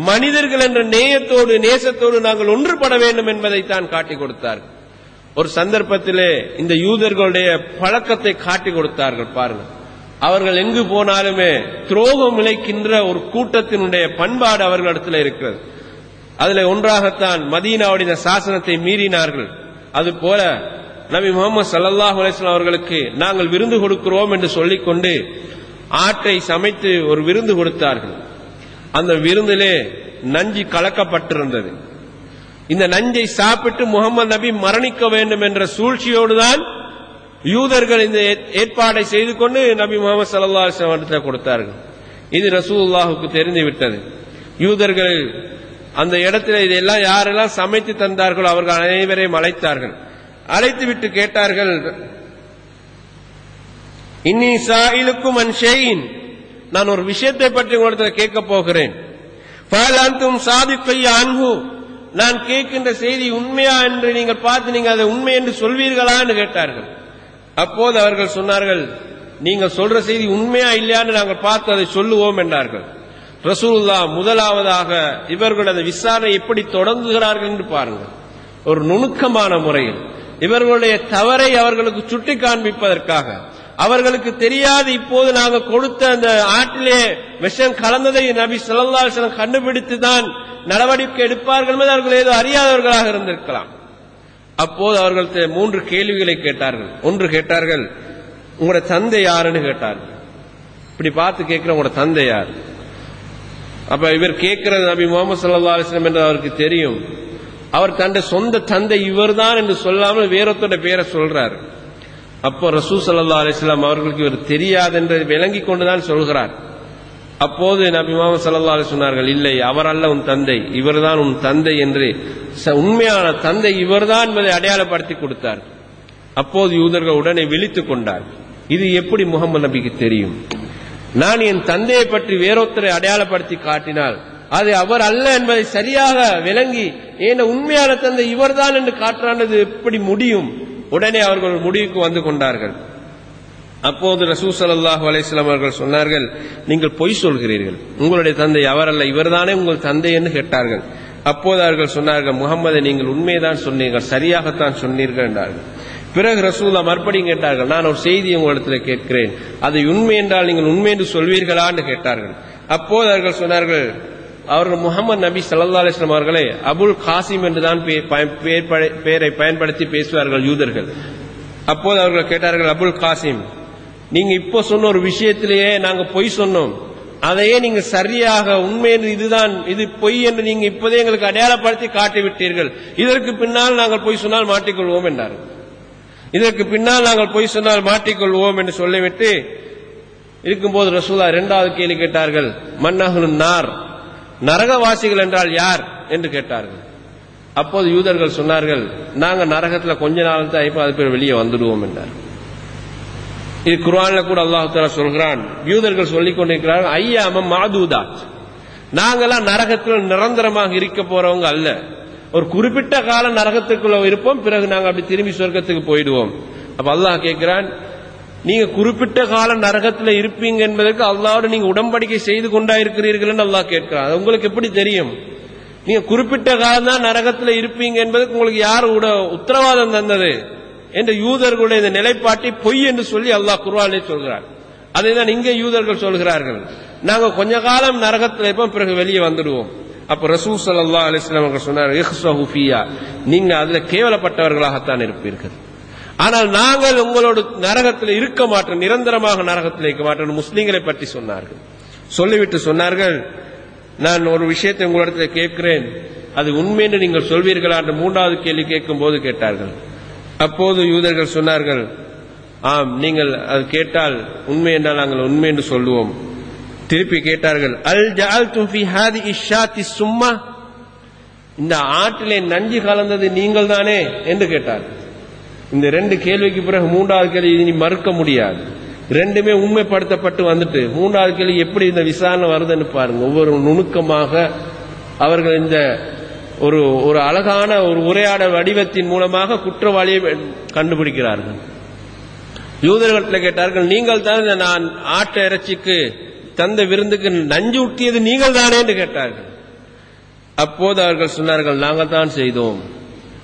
மனிதர்கள் என்ற நேயத்தோடு, நேசத்தோடு நாங்கள் ஒன்றுபட வேண்டும் என்பதைத்தான் காட்டிக் கொடுத்தார்கள். ஒரு சந்தர்ப்பத்திலே இந்த யூதர்களுடைய பழக்கத்தை காட்டிக் கொடுத்தார்கள். பாருங்கள், அவர்கள் எங்கு போனாலுமே துரோகம் இழைக்கின்ற ஒரு கூட்டத்தினுடைய பண்பாடு அவர்களிடத்தில் இருக்கிறது. அதுல ஒன்றாகத்தான் மதீனாவுடைய சாசனத்தை மீறினார்கள். அதுபோல நபி முகமது ஸல்லல்லாஹு அலைஹி வஸல்லம் அவர்களுக்கு நாங்கள் விருந்து கொடுக்கிறோம் என்று சொல்லிக்கொண்டு ஆட்டை சமைத்து ஒரு விருந்து கொடுத்தார்கள். அந்த விருந்திலே நஞ்சு கலக்கப்பட்டிருந்தது. இந்த நஞ்சை சாப்பிட்டு முகமது நபி மரணிக்க வேண்டும் என்ற சூழ்ச்சியோடுதான் யூதர்கள் இந்த ஏற்பாடை செய்து கொண்டு நபி முகமது ஸல்லல்லாஹு அலைஹி வஸல்லம் அவர்களுக்கு கொடுத்தார்கள். இது ரசூலுல்லாஹுக்கு தெரிந்துவிட்டது. யூதர்கள் அந்த இடத்தில் இதெல்லாம் யாரெல்லாம் சமைத்து தந்தார்களோ அவர்கள் அனைவரையும் அழைத்தார்கள். அழைத்துவிட்டு கேட்டார்கள், இன்னி சாயிலுக்கும் அன்ஷைன், நான் ஒரு விஷயத்தை பற்றி உங்களிடத்தில் கேட்க போகிறேன். ஃபலாந்தும் சாதிக்கையா அன்ஹு, நான் கேட்கின்ற செய்தி உண்மையா என்று நீங்கள் பார்த்து நீங்கள் அதை உண்மை என்று சொல்வீர்களா என்று கேட்டார்கள். அப்போது அவர்கள் சொன்னார்கள், நீங்கள் சொல்ற செய்தி உண்மையா இல்லையான்னு நாங்கள் பார்த்து அதை சொல்லுவோம் என்றார்கள். ரசூலுல்லாஹ் முதலாவதாக இவர்களது விசாரணை எப்படி தொடங்குகிறார்கள் என்று பாருங்கள். ஒரு நுணுக்கமான முறையில் இவர்களுடைய தவறை அவர்களுக்கு சுட்டி காண்பிப்பதற்காக, அவர்களுக்கு தெரியாது இப்போது நாங்கள் கொடுத்த அந்த ஆட்டிலே விஷம் கலந்ததை நபி ஸல்லல்லாஹு அலைஹி வஸல்லம் கண்டுபிடித்துதான் நடவடிக்கை எடுப்பார்கள். அவர்கள் ஏதோ அறியாதவர்களாக இருந்திருக்கலாம். அப்போது அவர்கள் 3 கேள்விகளை கேட்டார்கள். ஒன்று கேட்டார்கள், உங்களோட தந்தை யாருன்னு கேட்டார்கள். இப்படி பார்த்து கேட்கிற உங்களோட தந்தை யார்? அப்ப இவர் கேட்கிறது நபி முகமது ஸல்லல்லாஹு அலைஹி வஸல்லம் என்று அவருக்கு தெரியும். அவர் தன்னுடைய சொந்த தந்தை இவர் தான் என்று சொல்லாமல் வேறொத்தோட பேரை சொல்றார். அப்போ ரசூல் ஸல்லல்லாஹு அலைஹி வஸல்லம் அவர்களுக்கு இவர் தெரியாது என்று விளங்கி கொண்டுதான் சொல்கிறார். அப்போது நபி முஹம்மது ஸல்லல்லாஹு அலைஹி சொன்னார்கள், இல்லை, அவர் அல்ல உன் தந்தை, இவர் தான் உன் தந்தை என்று உண்மையான தந்தை இவர் தான் என்பதை அடையாளப்படுத்தி கொடுத்தார். அப்போது யூதர்கள் உடனே விழித்துக் கொண்டார். இது எப்படி முகமது நபிக்கு தெரியும்? நான் என் தந்தையை பற்றி வேறொருத்தரை அடையாளப்படுத்தி காட்டினால் அது அவர் அல்ல என்பதை சரியாக விளங்கி ஏன் உண்மையான தந்தை இவர்தான் என்று காட்டுறானது எப்படி முடியும்? உடனே அவர்கள் முடிவுக்கு வந்து கொண்டார்கள். அப்போது ரசூல் ஸல்லல்லாஹு அலைஹி வஸல்லம் அவர்கள் சொன்னார்கள், நீங்கள் பொய் சொல்கிறீர்கள், உங்களுடைய தந்தை அவர் அல்ல, இவர்தானே உங்கள் தந்தை என்று கேட்டார்கள். அப்போது அவர்கள் சொன்னார்கள், முகம்மதை நீங்கள் உண்மைதான் சொன்னீர்கள், சரியாகத்தான் சொன்னீர்கள் என்றார்கள். பிறகு ரசூலுல்லாஹ் மறுபடியும் கேட்டார்கள், நான் ஒரு செய்தி உங்களிடத்தில் கேட்கிறேன், அதை உண்மை என்றால் நீங்கள் உண்மை என்று சொல்வீர்களா என்று கேட்டார்கள். அப்போது அவர்கள் சொன்னார்கள், அவர்கள் முகமது நபி ஸல்லல்லாஹு அலைஹி வஸல்லம் அவர்களே அபுல் காசிம் என்றுதான் பெயரை பயன்படுத்தி பேசுவார்கள் யூதர்கள். அப்போது அவர்கள் கேட்டார்கள், அபுல் காசிம், நீங்க இப்போ சொன்ன ஒரு விஷயத்திலேயே நாங்க பொய் சொன்னோம், அதையே நீங்க சரியாக உண்மை என்று இதுதான் இது பொய் என்று நீங்க இப்போதே எங்களுக்கு அடையாளப்படுத்தி காட்டிவிட்டீர்கள். இதற்கு பின்னால் நாங்கள் பொய் சொன்னால் மாட்டிக்கொள்வோம் என்றார்கள். இதற்கு பின்னால் நாங்கள் பொய் சொன்னால் மாட்டிக்கொள்வோம் என்று சொல்லிவிட்டு இருக்கும்போது ரசூலுல்லாஹ் 2வது கேள்வி கேட்டார்கள், மன்னகுன் நார், நரகவாசிகள் என்றால் யார் என்று கேட்டார்கள். அப்போது யூதர்கள் சொன்னார்கள், நாங்க நரகத்துல கொஞ்ச நாள் தான், இப்ப அது பேர் வெளியே வந்துடுவோம் என்றார். இது குர்ஆன்ல கூட அல்லாஹ் தஆலா சொல்கிறான். யூதர்கள் சொல்லிக் கொண்டிருக்கிறார்கள், ஐயாம மாதூதாத், நாங்கெல்லாம் நரகத்தில் நிரந்தரமாக இருக்க போறவங்க அல்ல, ஒரு குறிப்பிட்ட காலம் நரகத்துக்குள்ள இருப்போம், பிறகு நாங்கள் அப்படி திரும்பி சொர்க்கத்துக்கு போயிடுவோம். அப்ப அல்லாஹ் கேட்கிறான், நீங்க குறிப்பிட்ட காலம் நரகத்தில் இருப்பீங்க என்பதற்கு அல்லாஹ்வோட நீங்க உடன்படிக்கை செய்து கொண்டா இருக்கிறீர்கள். அல்லாஹ் கேட்கிறான், உங்களுக்கு எப்படி தெரியும்? நீங்க குறிப்பிட்ட காலம் தான் நரகத்தில் இருப்பீங்க என்பதற்கு உங்களுக்கு யார் உத்தரவாதம் தந்தது என்ற யூதர்களுடைய இந்த நிலைப்பாட்டை பொய் என்று சொல்லி அல்லாஹ் குர்ஆனிலே சொல்கிறார். அதைதான் இங்கே யூதர்கள் சொல்கிறார்கள், நாங்க கொஞ்ச காலம் நரகத்தில் இருப்போம், பிறகு வெளியே வந்துடுவோம். அப்ப ரசூல் ஸல்லல்லாஹு அலைஹி வஸல்லம் சொன்னார், நீங்க அதுல கேவலப்பட்டவர்களாகத்தான் இருப்பீர்கள், ஆனால் நாங்கள் உங்களோட நரகத்தில் இருக்க மாட்டோம், நிரந்தரமாக நரகத்தில் இருக்க மாட்டோம். முஸ்லீம்களை பற்றி சொன்னார்கள். சொல்லிவிட்டு சொன்னார்கள், நான் ஒரு விஷயத்தை உங்களிடத்தில் கேட்கிறேன், அது உண்மை என்று நீங்கள் சொல்வீர்களா என்று 3வது கேள்வி கேட்கும் போது கேட்டார்கள். அப்போது யூதர்கள் சொன்னார்கள், ஆம், நீங்கள் அது கேட்டால் உண்மை என்றால் நாங்கள் உண்மை என்று சொல்லுவோம். திருப்பி கேட்டார்கள், அல் ஜஅல்தும் ஃபீ ஹாதிஹி ஷாத்தி சும்மா, இந்த ஆட்டிலே நஞ்சு கலந்தது நீங்கள் தானே என்று கேட்டார்கள். இந்த 2 கேள்விக்கு பிறகு 3வது கேள்வி இனி மறுக்க முடியாது. 2மே உண்மைப்படுத்தப்பட்டு வந்துட்டு 3வது கேள்வி எப்படி இந்த விசாரணை வருதுன்னு பாருங்க. ஒவ்வொரு நுணுக்கமாக அவர்கள் இந்த ஒரு ஒரு அழகான ஒரு உரையாடல் வடிவத்தின் மூலமாக குற்றவாளியை கண்டுபிடிக்கிறார்கள். யூதர்கள் கேட்டார்கள், நீங்கள் தான் நான் ஆட்டு இறைச்சிக்கு தந்த விருந்துக்கு நஞ்சு ஊற்றியது நீங்கள் தானே என்று கேட்டார்கள். அப்போது அவர்கள் சொன்னார்கள், நாங்கள் தான் செய்தோம்.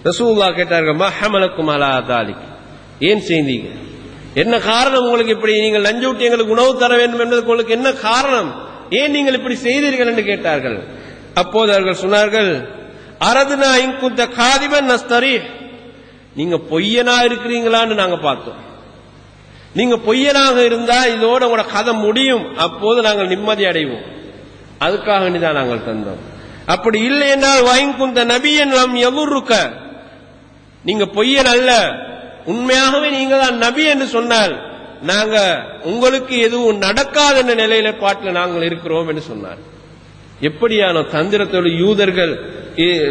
ரசூலுல்லாஹ் கேட்டார்கள், மா ஹமலக்கும் அலா தாலிக், ஏன் செய்தீங்க? என்ன காரணம் உங்களுக்கு இப்படி நீங்கள் நஞ்சூட்டி எங்களுக்கு உணவு தர வேண்டும் என்பதற்கு உங்களுக்கு என்ன காரணம், ஏன் நீங்கள் இப்படி செய்தீர்கள் என்று கேட்டார்கள். அப்போது அவர்கள் சொன்னார்கள், அரதுனா இங்குந்த காதிபன் நஸ்தரி, நீங்க பொய்யனா இருக்கிறீங்களான்னு நாங்க பார்த்தோம். நீங்க பொய்யனாக இருந்தா இதோட உங்களோட கதை முடியும், அப்போது நாங்கள் நிம்மதி அடைவோம். அதுக்காக தான் நாங்கள் தந்தோம். அப்படி இல்லை என்றால் வாய்குந்த நபியன் நாம் எவுருக்க, நீங்க பொய்யன் அல்ல, உண்மையாகவே நீங்க தான் நபி என்று சொன்னால் நாங்க உங்களுக்கு எதுவும் நடக்காது என்ற நிலையில பாட்டில் நாங்கள் இருக்கிறோம் என்று சொன்னார். எப்படியான தந்திரத்தோடு யூதர்கள்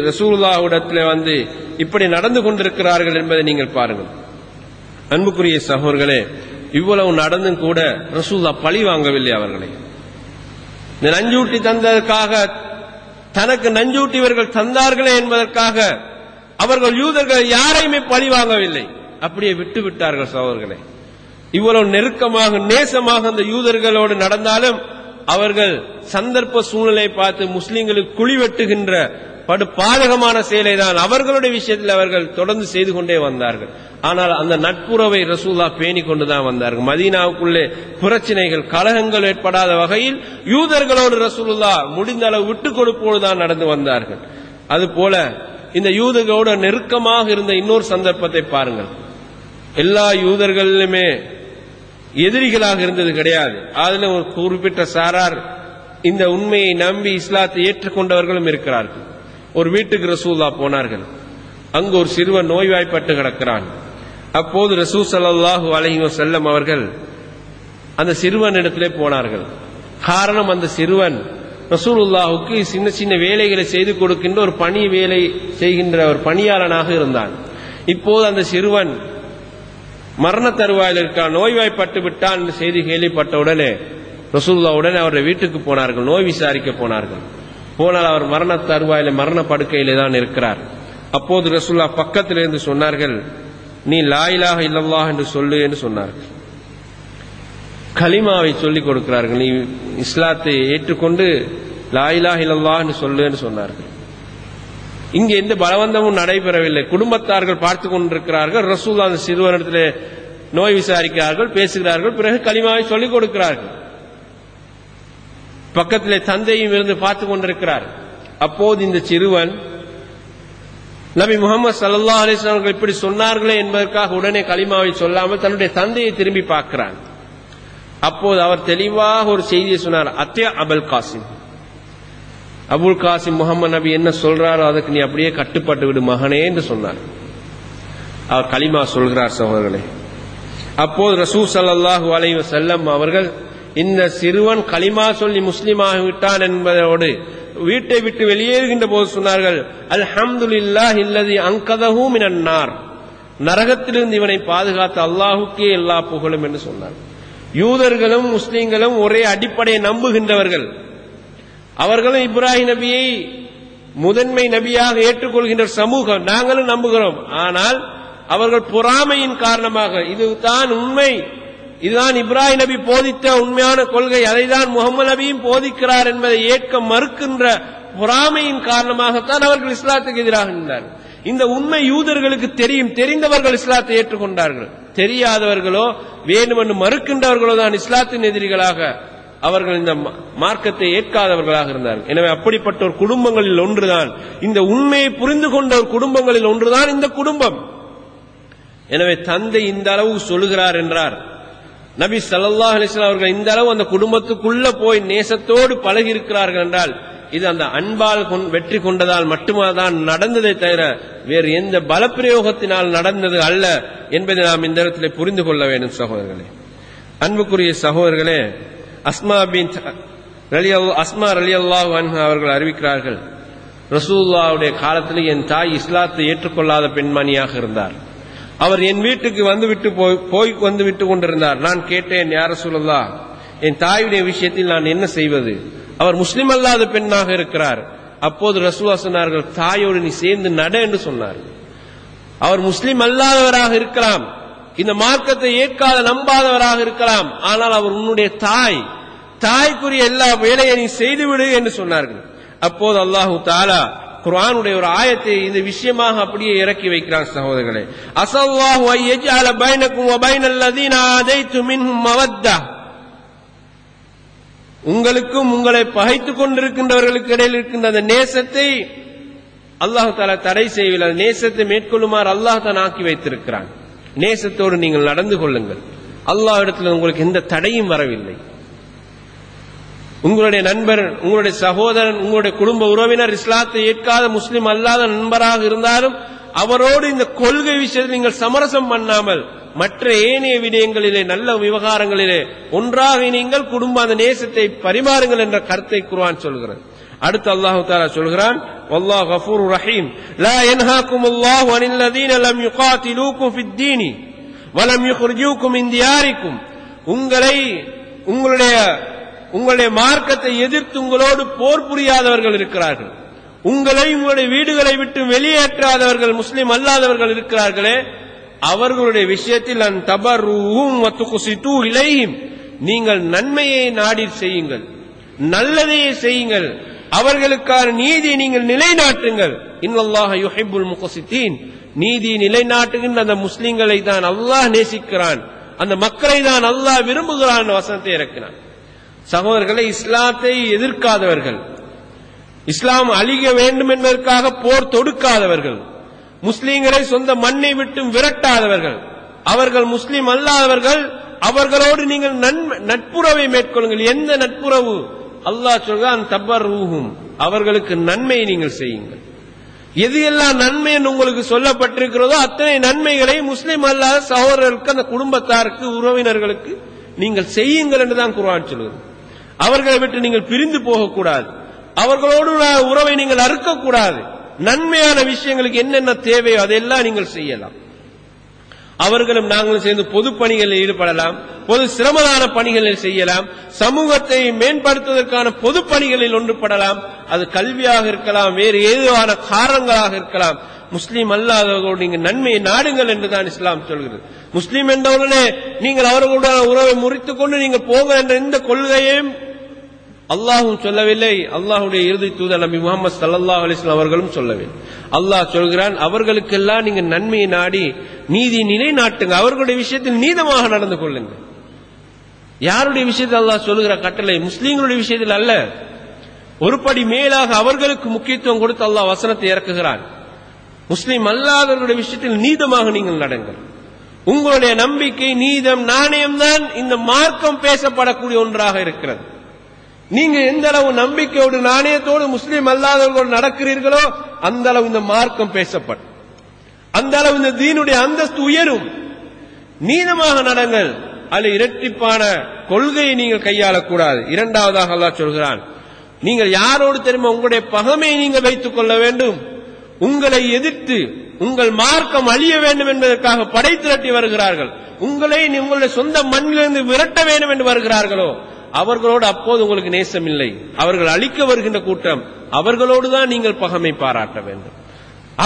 ரசூலுல்லாஹ்விடத்திலே வந்து இப்படி நடந்து கொண்டிருக்கிறார்கள் என்பதை நீங்கள் பாருங்கள். அன்புக்குரிய சகோதரர்களே, இவ்வளவு நடந்தும் கூட ரசூலுல்லா பழி வாங்கவில்லை அவர்களை. இந்த நஞ்சூட்டி தந்ததற்காக, தனக்கு நஞ்சூட்டி இவர்கள் தந்தார்களே என்பதற்காக அவர்கள் யூதர்கள் யாரையுமே பழி வாங்கவில்லை, அப்படியே விட்டு விட்டார்கள் சகோதரர்களே. இவ்வளவு நெருக்கமாக நேசமாக அந்த யூதர்களோடு நடந்தாலும் அவர்கள் சந்தர்ப்ப சூழ்நிலை பார்த்து முஸ்லிம்களுக்கு குழி வெட்டுகின்ற படு பாதகமான செயலை தான் அவர்களுடைய விஷயத்தில் அவர்கள் தொடர்ந்து செய்து கொண்டே வந்தார்கள். ஆனால் அந்த நட்புறவை ரசூலுல்லாஹ் பேணிக் கொண்டுதான் வந்தார்கள். மதீனாவுக்குள்ளே பிரச்சனைகள் கலகங்கள் ஏற்படாத வகையில் யூதர்களோடு ரசூலுல்லாஹ் முடிந்த அளவு விட்டுக் கொடுப்போடுதான் நடந்து வந்தார்கள். அதுபோல இந்த யூதர்களோடு நெருக்கமாக இருந்த இன்னொரு சந்தர்ப்பத்தை பாருங்கள். எல்லா யூதர்களிலுமே எதிரிகளாக இருந்தது கிடையாது. அதில் ஒரு குறிப்பிட்ட சாரார் இந்த உண்மையை நம்பி இஸ்லாத்தை ஏற்றுக்கொண்டவர்களும் இருக்கிறார்கள். ஒரு வீட்டுக்கு ரசூலுல்லாஹ் போனார்கள். அங்கு ஒரு சிறுவன் நோய்வாய்ப்பட்டு கிடக்கிறான். அப்போது ரசூல் ஸல்லல்லாஹு அலைஹி வஸல்லம் அவர்கள் அந்த சிறுவன் இடத்திலே போனார்கள். காரணம், அந்த சிறுவன் ரசூலுல்லாஹுக்கு சின்ன சின்ன வேலைகளை செய்து கொடுக்கின்ற ஒரு பணி வேலை செய்கின்ற ஒரு பணியாளனாக இருந்தான். இப்போது அந்த சிறுவன் மரண தருவாயில் இருக்கான், நோய்வாய்ப்பட்டு விட்டான் என்ற செய்தி கேள்விப்பட்ட உடனே ரசூலுல்லாஹ்வுடன் அவருடைய வீட்டுக்கு போனார்கள், நோய் விசாரிக்க போனார்கள். போனால் அவர் மரண தருவாயில மரண படுக்கையிலே தான் இருக்கிறார். அப்போது ரசூலுல்லாஹ் பக்கத்திலிருந்து சொன்னார்கள், நீ லா இலாஹ இல்லல்லாஹ் என்று சொல்லு என்று சொன்னார்கள். கலிமாவை சொல்லிக் கொடுக்கிறார்கள். நீ இஸ்லாத்தை ஏற்றுக்கொண்டு லா இலாஹ இல்லல்லாஹ் என்று சொல்லு என்று சொன்னார்கள். இங்கு எந்த பலவந்தமும் நடைபெறவில்லை. குடும்பத்தார்கள் பார்த்துக் கொண்டிருக்கிறார்கள். ரசூலுல்லாஹ் அந்த சிறுவனிடத்திலே நோய் விசாரிக்கிறார்கள், பேசுகிறார்கள், பிறகு கலிமாவை சொல்லிக் கொடுக்கிறார்கள். பக்கத்திலே தந்தையும் இருந்து பார்த்துக் கொண்டிருக்கிறார். அப்போது இந்த சிறுவன் நபி முகமது ஸல்லல்லாஹு அலைஹி வஸல்லம் இப்படி சொன்னார்களே என்பதற்காக உடனே கலிமாவை சொல்லாமல் தன்னுடைய தந்தையை திரும்பி பார்க்கிறான். அப்போது அவர் தெளிவாக ஒரு செய்தியை சொன்னார், அத்தே அபுல் காசிம், அபுல் காசிம் முகமது நபி என்ன சொல்றாரோ அதுக்கு நீ அப்படியே கட்டுப்பட்டு விடு மகனே என்று சொன்னார். அவர் கலிமா சொல்கிறார் சகோதரர்களே. அப்போது ரசூல் ஸல்லல்லாஹு அலைஹி வஸல்லம் அவர்கள் இந்த சிறுவன் கலிமா சொல்லி முஸ்லிம் ஆகிவிட்டான் என்பதோடு வீட்டை விட்டு வெளியேறுகின்ற போது சொன்னார்கள், அல்ஹம்துலில்லாஹி அல்லதி அன்கதஹு மினன் நார், நரகத்திலிருந்து இவனை பாதுகாத்த அல்லாஹ்வுக்கே எல்லா புகழும் என்று சொன்னார். யூதர்களும் முஸ்லிம்களும் ஒரே அடிப்படையை நம்புகின்றவர்கள். அவர்களும் இப்ராஹிம் நபியை முதன்மை நபியாக ஏற்றுக்கொள்கின்ற சமூகம். நாங்களும் நம்புகிறோம். ஆனால் அவர்கள் பொறாமையின் காரணமாக இதுதான் உண்மை, இதுதான் இப்ராஹிம் நபி போதித்த உண்மையான கொள்கை, அதைதான் முகமது நபியும் போதிக்கிறார் என்பதை ஏற்க மறுக்கின்ற பொறாமையின் காரணமாகத்தான் அவர்கள் இஸ்லாத்துக்கு எதிராக நின்றார்கள். இந்த உண்மை யூதர்களுக்கு தெரியும். தெரிந்தவர்கள் இஸ்லாத்தை ஏற்றுக்கொண்டார்கள். தெரியாதவர்களோ வேண்டுமென்று மறுக்கின்றவர்களோ தான் இஸ்லாத்தின் எதிரிகளாக, அவர்கள் இந்த மார்க்கத்தை ஏற்காதவர்களாக இருந்தார்கள். எனவே அப்படிப்பட்ட ஒரு குடும்பங்களில் ஒன்றுதான் இந்த உண்மையை புரிந்து கொண்ட ஒரு குடும்பங்களில் ஒன்றுதான் இந்த குடும்பம். எனவே தந்தை இந்த அளவு சொல்லுகிறார் என்றார் நபி ஸல்லல்லாஹு அலைஹி வஸல்லம் அவர்கள். இந்த அளவு அந்த குடும்பத்துக்குள்ள போய் நேசத்தோடு பழகி இருக்கிறார்கள் என்றால் இது அந்த அன்பால் வெற்றி கொண்டதால் மட்டும்தான் நடந்ததை தவிர வேறு எந்த பலப்பிரயோகத்தினால் நடந்தது அல்ல என்பதை நாம் இந்த இடத்திலே புரிந்து கொள்ள வேண்டும் சகோதரர்களே. அன்புக்குரிய சகோதரர்களே, அஸ்மா ரலியல்லாஹு அன்ஹா அவர்கள் அறிவிக்கிறார்கள், ரசூலுல்லாஹ்வுடைய காலத்தில் என் தாய் இஸ்லாத்தை ஏற்றுக்கொள்ளாத பெண்மணியாக இருந்தார். அவர் என் வீட்டுக்கு வந்துவிட்டு போய் வந்து விட்டு கொண்டிருந்தார். நான் கேட்டேன், யா ரசூலுல்லாஹ், என் தாயுடைய விஷயத்தில் நான் என்ன செய்வது, அவர் முஸ்லிம் அல்லாத பெண்ணாக இருக்கிறார். அப்போது ரசூலுல்லாஹ் சொன்னார்கள், தாயோடு நீ சேர்ந்து நட என்று சொன்னார். அவர் முஸ்லிம் அல்லாதவராக இருக்கலாம், இந்த மார்க்கத்தை ஏற்காத நம்பாதவராக இருக்கலாம், ஆனால் அவர் உன்னுடைய தாய், தாய்க்குரிய எல்லா வேலையை நீ செய்துவிடு என்று சொன்னார்கள். அப்போது அல்லாஹு தஆலா குர்ஆனுடைய ஒரு ஆயத்தை இந்த விஷயமாக அப்படியே இறக்கி வைக்கிறான் சகோதரர்களே. அஸல்லாஹு அய்யஜஅல பைனக்கும் வ பைனல்லதீன ஆதைது மின்ஹும் மவத்தா, உங்களுக்கும் உங்களை பகைத்துக் கொண்டிருக்கின்றவர்களுக்கு இடையில் இருக்கின்ற அந்த நேசத்தை அல்லாஹ் தஆலா தடை செய்யவில்லை. நேசத்தை மேற்கொள்ளுமாறு அல்லாஹ் தான் ஆக்கி வைத்திருக்கிறான். நேசத்தோடு நீங்கள் நடந்து கொள்ளுங்கள். அல்லாஹ் இடத்துல உங்களுக்கு எந்த தடையும் வரவில்லை. உங்களுடைய நண்பர், உங்களுடைய சகோதரன், உங்களுடைய குடும்ப உறவினர் இஸ்லாத்தை ஏற்காத முஸ்லிம் அல்லாத நண்பராக இருந்தாலும் அவரோடு இந்த கொள்கை விஷயத்தில் நீங்கள் சமரசம் பண்ணாமல் மற்ற ஏனைய விடயங்களிலே, நல்ல விவகாரங்களிலே ஒன்றாக நீங்கள் குடும்ப அந்த நேசத்தை பரிமாறுங்கள் என்ற கருத்தை குர்ஆன் சொல்கிறது. அடுத்து அல்லாஹ் தஆலா சொல்கிறான், வல்லாஹ் கஃபூர் ரஹீம். லா யன்ஹாக்கும் அல்லாஹு அனில் லதீன லம் யுகாதிலூக்கும் ஃபித்தீனி வலம் யுக்ரிஜூக்கும் மின் தியாரிக்கும், உங்களுடைய மார்க்கத்தை எதிர்த்து உங்களோடு போர் புரியாதவர்கள் இருக்கிறார்கள், உங்களை உங்களுடைய வீடுகளை விட்டு வெளியேற்றாதவர்கள் முஸ்லிம் அல்லாதவர்கள் இருக்கிறார்களே, அவர்களுடைய விஷயத்தில் அன் தபர்ரூஹும் வ துக்ஸிதூ இலைஹிம், நீங்கள் நன்மையை நாடி செய்யுங்கள், நல்லதையே செய்யுங்கள், அவர்களுக்கான நீதியை நீங்கள் நிலைநாட்டுங்கள். இன்னல்லாஹ யுஹிப்புல் முக்ஸிதீன், நீதியை நிலைநாட்டுகின்ற அந்த முஸ்லிம்களை தான் அல்லாஹ் நேசிக்கிறான், அந்த மக்களை தான் அல்லாஹ் விரும்புகிறான் வசனத்தை இறக்கிறான். சகோதரர்களை, இஸ்லாத்தை எதிர்க்காதவர்கள், இஸ்லாம் அழிய வேண்டும் என்பதற்காக போர் தொடுக்காதவர்கள், முஸ்லீம்களை சொந்த மண்ணை விட்டு விரட்டாதவர்கள், அவர்கள் முஸ்லீம் அல்லாதவர்கள், அவர்களோடு நீங்கள் நட்புறவை மேற்கொள்ளுங்கள். எந்த நட்புறவு? அல்லாஹ் சொல்கிறான் தபர்ரூஹும், அவர்களுக்கு நன்மை நீங்கள் செய்யுங்கள். எது எல்லாம் நன்மை என்று உங்களுக்கு சொல்லப்பட்டிருக்கிறதோ அத்தனை நன்மைகளை முஸ்லீம் அல்லாத சகோதரர்களுக்கு, அந்த குடும்பத்தாருக்கு, உறவினர்களுக்கு நீங்கள் செய்யுங்கள் என்றுதான் குர்ஆன் சொல்கிறது. அவர்களை விட்டு நீங்கள் பிரிந்து போகக்கூடாது, அவர்களோடு உறவை நீங்கள் அறுக்கக்கூடாது, நன்மையான விஷயங்களுக்கு என்னென்ன தேவையோ அதெல்லாம் நீங்கள் செய்யலாம். அவர்களும் நாங்களும் சேர்ந்து பொது பணிகளில் ஈடுபடலாம், பொது சிரமதான பணிகளில் செய்யலாம், சமூகத்தை மேம்படுத்துவதற்கான பொது பணிகளில் ஒன்றுபடலாம். அது கல்வியாக இருக்கலாம், வேறு ஏதுவான காரணங்களாக இருக்கலாம். முஸ்லீம் அல்லாதவர்களோடு நீங்கள் நன்மையை நாடுங்கள் என்றுதான் இஸ்லாம் சொல்கிறது. முஸ்லீம் என்றவுடனே நீங்கள் அவர்களுடைய உறவை முறித்துக் கொண்டு நீங்கள் போங்க என்ற இந்த கொள்கையையும் அல்லாஹும் சொல்லவில்லை, அல்லாஹுடைய இறுதி தூதர் நபி முஹம்மது ஸல்லல்லாஹு அலைஹி வஸல்லம் அவர்களும் சொல்லவில்லை. அல்லாஹ் சொல்கிறான், அவர்களுக்கெல்லாம் நீங்கள் நன்மையை நாடி நீதி நிலைநாட்டுங்க, அவர்களுடைய விஷயத்தில் நீதமாக நடந்து கொள்ளுங்க. யாருடைய விஷயத்தில் அல்லாஹ் சொல்லுகிற கட்டளை? முஸ்லீம்களுடைய விஷயத்தில் அல்ல. ஒருபடி மேலாக அவர்களுக்கு முக்கியத்துவம் கொடுத்து அல்லாஹ் வசனத்தை இறக்குகிறான். முஸ்லீம் அல்லாதவர்களுடைய விஷயத்தில் நீதமாக நீங்கள் நடங்கள். உங்களுடைய நம்பிக்கை, நீதம், நாணயம் தான் இந்த மார்க்கம் பேசப்படக்கூடிய ஒன்றாக இருக்கிறது. நீங்க எந்த அளவு நம்பிக்கையோடு, நாணயத்தோடு முஸ்லீம் அல்லாதவர்களோடு நடக்கிறீர்களோ அந்த அளவு இந்த மார்க்கம் பேசப்படும், அந்த அளவு இந்த தீனுடைய அந்தஸ்து உயரும். நீதமாக நடங்கள், அல்ல இரட்டிப்பான கொள்கையை நீங்கள் கையாளக்கூடாது. இரண்டாவதாக அல்லாஹ் சொல்கிறான், நீங்கள் யாரோடு தெரியுமா உங்களுடைய பகைமையை நீங்கள் வைத்துக் கொள்ள வேண்டும். உங்களை எதிர்த்து உங்கள் மார்க்கம் அழிய வேண்டும் என்பதற்காக படை திரட்டி வருகிறார்கள், உங்களை உங்களுடைய சொந்த மண்ணிலிருந்து விரட்ட வேண்டும் என்று வருகிறார்களோ அவர்களோடு அப்போது உங்களுக்கு நேசம் இல்லை. அவர்கள் அழிக்க வருகின்ற கூட்டம், அவர்களோடு தான் நீங்கள் பகைமை பாராட்ட வேண்டும்,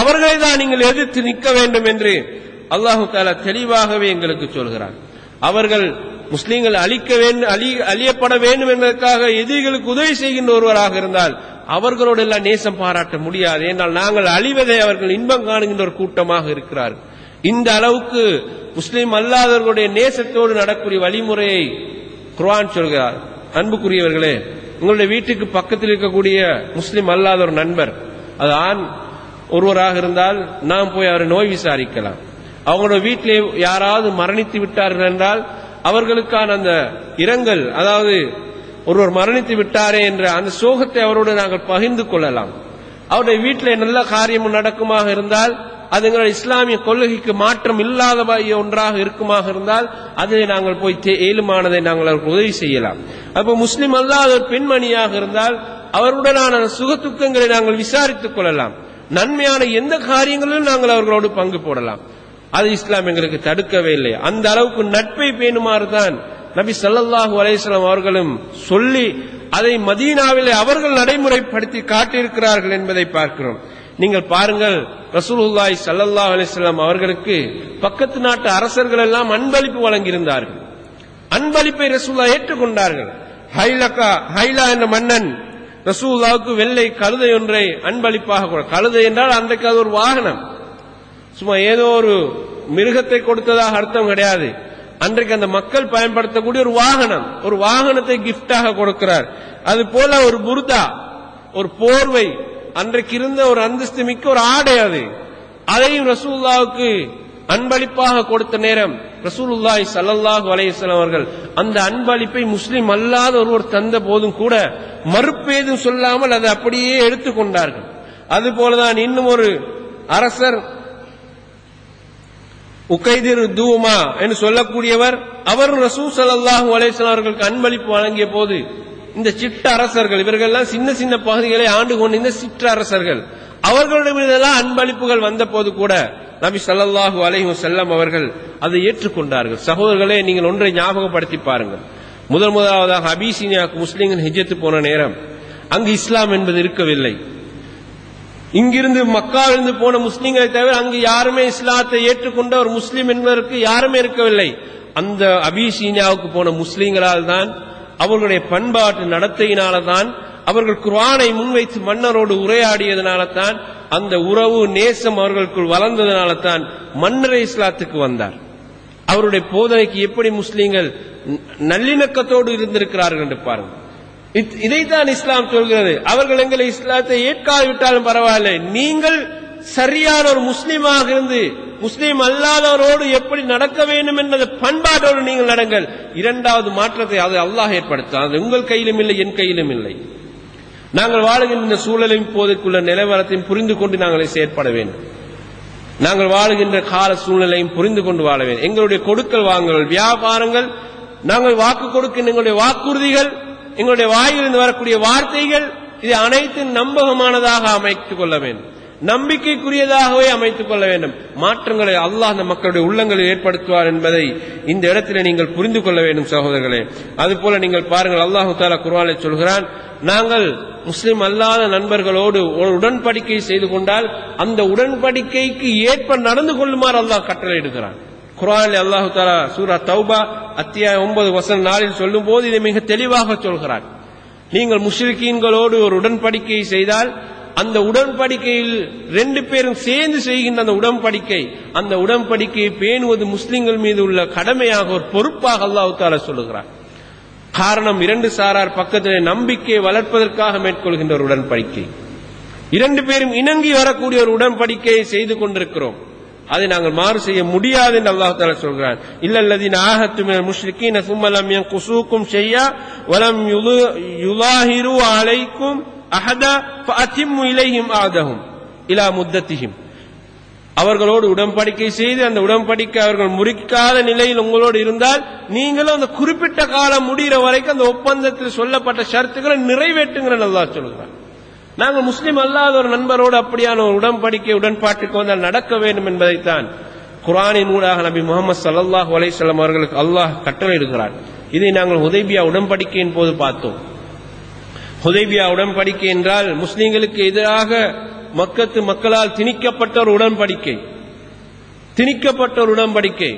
அவர்களை தான் நீங்கள் எதிர்த்து நிற்க வேண்டும் என்று அல்லாஹு தஆலா தெளிவாகவே எங்களுக்கு சொல்கிறார். அவர்கள் முஸ்லீம்கள் அழியப்பட வேண்டும் என்பதற்காக எதிரிகளுக்கு உதவி செய்கின்ற ஒருவராக இருந்தால் அவர்களோடு எல்லாம் நேசம் பாராட்ட முடியாது. ஏனால் நாங்கள் அழிவதை அவர்கள் இன்பம் காணுகின்ற ஒரு கூட்டமாக இருக்கிறார்கள். இந்த அளவுக்கு முஸ்லீம் அல்லாதவர்களுடைய நேசத்தோடு நடக்கூடிய வழிமுறையை குர்ஆன் சொல்கிறார். அன்புக்குரியவர்களே, உங்களுடைய வீட்டுக்கு பக்கத்தில் இருக்கக்கூடிய முஸ்லீம் அல்லாத ஒரு நண்பர், அது ஆண் ஒருவராக இருந்தால் நாம் போய் அவரை நோய் விசாரிக்கலாம். அவங்களுடைய வீட்டிலே யாராவது மரணித்து விட்டார்கள் என்றால் அவர்களுக்கான அந்த இரங்கல், அதாவது ஒருவர் மரணித்து விட்டாரே என்ற அந்த சோகத்தை அவரோடு நாங்கள் பகிர்ந்து கொள்ளலாம். அவருடைய வீட்டில் நல்ல காரியம் நடக்குமாக இருந்தால், அது எங்களுடைய இஸ்லாமிய கொள்கைக்கு மாற்றம் இல்லாத ஒன்றாக இருக்குமாக இருந்தால் அதை நாங்கள் போய் ஏழுமானதை நாங்கள் அவருக்கு உதவி செய்யலாம். அப்போ முஸ்லீம் அல்லாத ஒரு பெண்மணியாக இருந்தால் அவருடனான சுக துக்கங்களை நாங்கள் விசாரித்துக் கொள்ளலாம். நன்மையான எந்த காரியங்களிலும் நாங்கள் அவர்களோடு பங்கு போடலாம். அது இஸ்லாம் எங்களுக்கு தடுக்கவே இல்லை. அந்த அளவுக்கு நட்பை பேணுமாறு தான் நபி ஸல்லல்லாஹு அலைஹி வஸல்லம் அவர்களும் சொல்லி அதை மதீனாவிலே அவர்கள் நடைமுறைப்படுத்தி காட்டியிருக்கிறார்கள் என்பதை பார்க்கிறோம். நீங்கள் பாருங்கள், ரசூலுல்லாஹி ஸல்லல்லாஹு அலைஹி வஸல்லம் அவர்களுக்கு பக்கத்து நாட்டு அரசர்கள் எல்லாம் அன்பளிப்பு வழங்கியிருந்தார்கள். அன்பளிப்பை ரசூலுல்லாஹ் ஏற்றுக்கொண்டார்கள். ஹைலா என்ற மன்னன் ரசூலுல்லாஹ்வுக்கு வெள்ளை கழுதை ஒன்றை அன்பளிப்பாக, கழுதை என்றால் அன்றைக்கு அது ஒரு வாகனம், சும்மா ஏதோ ஒரு மிருகத்தை கொடுத்ததாக அர்த்தம் கிடையாது. அன்றைக்கு அந்த மக்கள் பயன்படுத்தக்கூடிய ஒரு வாகனம், ஒரு வாகனத்தை கிஃப்டாக கொடுக்கிறார். அது போல ஒரு புர்தா, ஒரு போர்வை, அன்றைக்கு இருந்த ஒரு அந்தஸ்து மிக்க ஒரு ஆடை, அது அதையும் ரசூலுல்லாஹ்வுக்கு அன்பளிப்பாக கொடுத்த நேரம் ரசூலுல்லாஹி ஸல்லல்லாஹு அலைஹி வஸல்லம் அவர்கள் அந்த அன்பளிப்பை முஸ்லிம் அல்லாத ஒருவர் தந்த போதும் கூட மறுப்பேதும் சொல்லாமல் அதை அப்படியே எடுத்துக்கொண்டார்கள். அதுபோலதான் இன்னும் ஒரு அரசர் உகைதிர் தூமா என்று சொல்லக்கூடியவர், அவர் ரசூல் ஸல்லல்லாஹு அலைஹி வஸல்லம் அவர்களுக்கு அன்பளிப்பு வழங்கிய போது இந்த சிற்ற அரசர்கள், இவர்கள் எல்லாம் சின்ன சின்ன பகுதிகளை ஆண்டு கொண்டிருந்த சிற்ற அரசர்கள், அவர்களிடமிருந்தெல்லாம் அன்பளிப்புகள் வந்த போது கூட நபி ஸல்லல்லாஹு அலைஹி வஸல்லம் அவர்கள் அதை ஏற்றுக்கொண்டார்கள். சகோதரர்களே, நீங்கள் ஒன்றை ஞாபகப்படுத்தி பாருங்கள். முதலாவதாக அபிசீனியாவுக்கு முஸ்லிம்கள் ஹிஜ்ரத்து போன நேரம் அங்கு இஸ்லாம் என்பது இருக்கவில்லை. இங்கிருந்து மக்காவிலிருந்து போன முஸ்லிம்களை தவிர அங்கு யாருமே இஸ்லாத்தை ஏற்றுக்கொண்ட ஒரு முஸ்லிம் என்பதற்கு யாருமே இருக்கவில்லை. அந்த அபிசீனியாவுக்கு போன முஸ்லிம்களால் தான், அவர்களுடைய பண்பாட்டு நடத்தையினால்தான், அவர்கள் குர்ஆனை முன்வைத்து மன்னரோடு உரையாடியதனால தான், அந்த உறவு நேசம் அவர்களுக்குள் வளர்ந்ததனால தான் மன்னரை இஸ்லாத்துக்கு வந்தார். அவருடைய போதனைக்கு எப்படி முஸ்லீம்கள் நல்லிணக்கத்தோடு இருந்திருக்கிறார்கள் என்று பாருங்கள். இதைத்தான் இஸ்லாம் சொல்கிறது. அவர்கள் எங்களை இஸ்லாத்தை ஏற்காவிட்டாலும் பரவாயில்லை, நீங்கள் சரியான ஒரு முஸ்லீமாக இருந்து முஸ்லீம் அல்லாதவரோடு எப்படி நடக்க வேண்டும் என்ற பண்பாட்டோடு நீங்கள் நடங்கள். இரண்டாவது மாற்றத்தை அது அல்லாஹ் ஏற்படுத்த, அது உங்கள் கையிலும் இல்லை, என் கையிலும் இல்லை. நாங்கள் வாழுகின்ற இந்த சூழலையும் போதைக்குள்ள நிலவரத்தையும் புரிந்து கொண்டு நாங்கள் செயற்பட வேண்டும். நாங்கள் வாழுகின்ற கால சூழ்நிலையும் புரிந்து கொண்டு வாழ வேண்டும். எங்களுடைய கொடுக்கல் வாங்கல், வியாபாரங்கள், நாங்கள் வாக்கு கொடுக்கின்ற எங்களுடைய வாக்குறுதிகள், எங்களுடைய வாயிலிருந்து வரக்கூடிய வார்த்தைகள், இது அனைத்தும் நம்பகமானதாக அமைத்துக் கொள்ள வேண்டும், நம்பிக்கைக்குரியதாகவே அமைத்துக் கொள்ள வேண்டும். மாற்றங்களை அல்லாஹ் அந்த மக்களுடைய உள்ளங்களில் ஏற்படுத்துவார் என்பதை இந்த இடத்திலே நீங்கள் புரிந்து கொள்ள வேண்டும் சகோதரர்களே. அதுபோல நீங்கள் பாருங்கள், அல்லாஹு தஆலா குர்ஆனிலே சொல்கிறான், நாங்கள் முஸ்லிம் அல்லாத நண்பர்களோடு ஒரு உடன்படிக்கை செய்து கொண்டால் அந்த உடன்படிக்கைக்கு ஏற்ப நடந்து கொள்ளுமாறு அல்லாஹ் கட்டளையிடுகிறான். குர்ஆனிலே அல்லாஹு தஆலா சூரா தௌபா அத்தியாயம் 9 வசனம் 4 சொல்லும் போது இதை மிக தெளிவாக சொல்கிறான். நீங்கள் முஷ்ரிக்கீன்களோடு ஒரு உடன்படிக்கை செய்தால் அந்த உடன்படிக்கையில் 2 பேரும் சேர்ந்து செய்கின்ற அந்த உடன்படிக்கை, அந்த உடன்படிக்கையை பேணுவது முஸ்லிம்கள் மீது உள்ள கடமையாக, ஒரு பொறுப்பாக அல்லாஹ் தஆலா சொல்லுகிறார். காரணம், 2 சாரார் பக்கத்திலே நம்பிக்கையை வளர்ப்பதற்காக மேற்கொள்கின்ற ஒரு உடன்படிக்கை, 2 பேரும் இணங்கி வரக்கூடிய ஒரு உடன்படிக்கையை செய்து கொண்டிருக்கிறோம், அதை நாங்கள் மாறு செய்ய முடியாது என்று அல்லாஹ் தஆலா சொல்கிறார். இல்லல்லதீன ஆஹத்து மினல் முஷ்ரிக்கீன ثم لم ينقصوكم شيئا ولم يظاهروا عليكم அஹதா ஃபஅத்திம்மு இலைஹிம் அஹதஹும் இலா முத்தத்திஹிம். அவர்களோடு உடன்படிக்கை செய்து அந்த உடன்படிக்கை அவர்கள் முறிக்காத நிலையில் உங்களோடு இருந்தால் நீங்களும் அந்த குறிப்பிட்ட காலம் முடிகிற வரைக்கும் அந்த ஒப்பந்தத்தில் சொல்லப்பட்ட ஷர்த்துக்களை நிறைவேற்றுங்கிற அல்லாஹ் சொல்கிறார். நாங்கள் முஸ்லிம் அல்லாத ஒரு நண்பரோடு அப்படியான ஒரு உடன்படிக்கை உடன்பாட்டுக்கு வந்தால் நடக்க வேண்டும் என்பதைத்தான் குர்ஆனின் ஊடாக நபி முஹம்மது ஸல்லல்லாஹு அலைஹி வஸல்லம் அவர்களுக்கு அல்லாஹ் கட்டளையிடுகிறார். இதை நாங்கள் ஹுதைபியா உடன்படிக்கையின் போது பார்த்தோம். ஹுதைபியா உடன்படிக்கை என்றால் முஸ்லிம்களுக்கு எதிராக மக்கத்து மக்களால் திணிக்கப்பட்ட ஒரு உடன்படிக்கை, திணிக்கப்பட்ட ஒரு உடன்படிக்கை.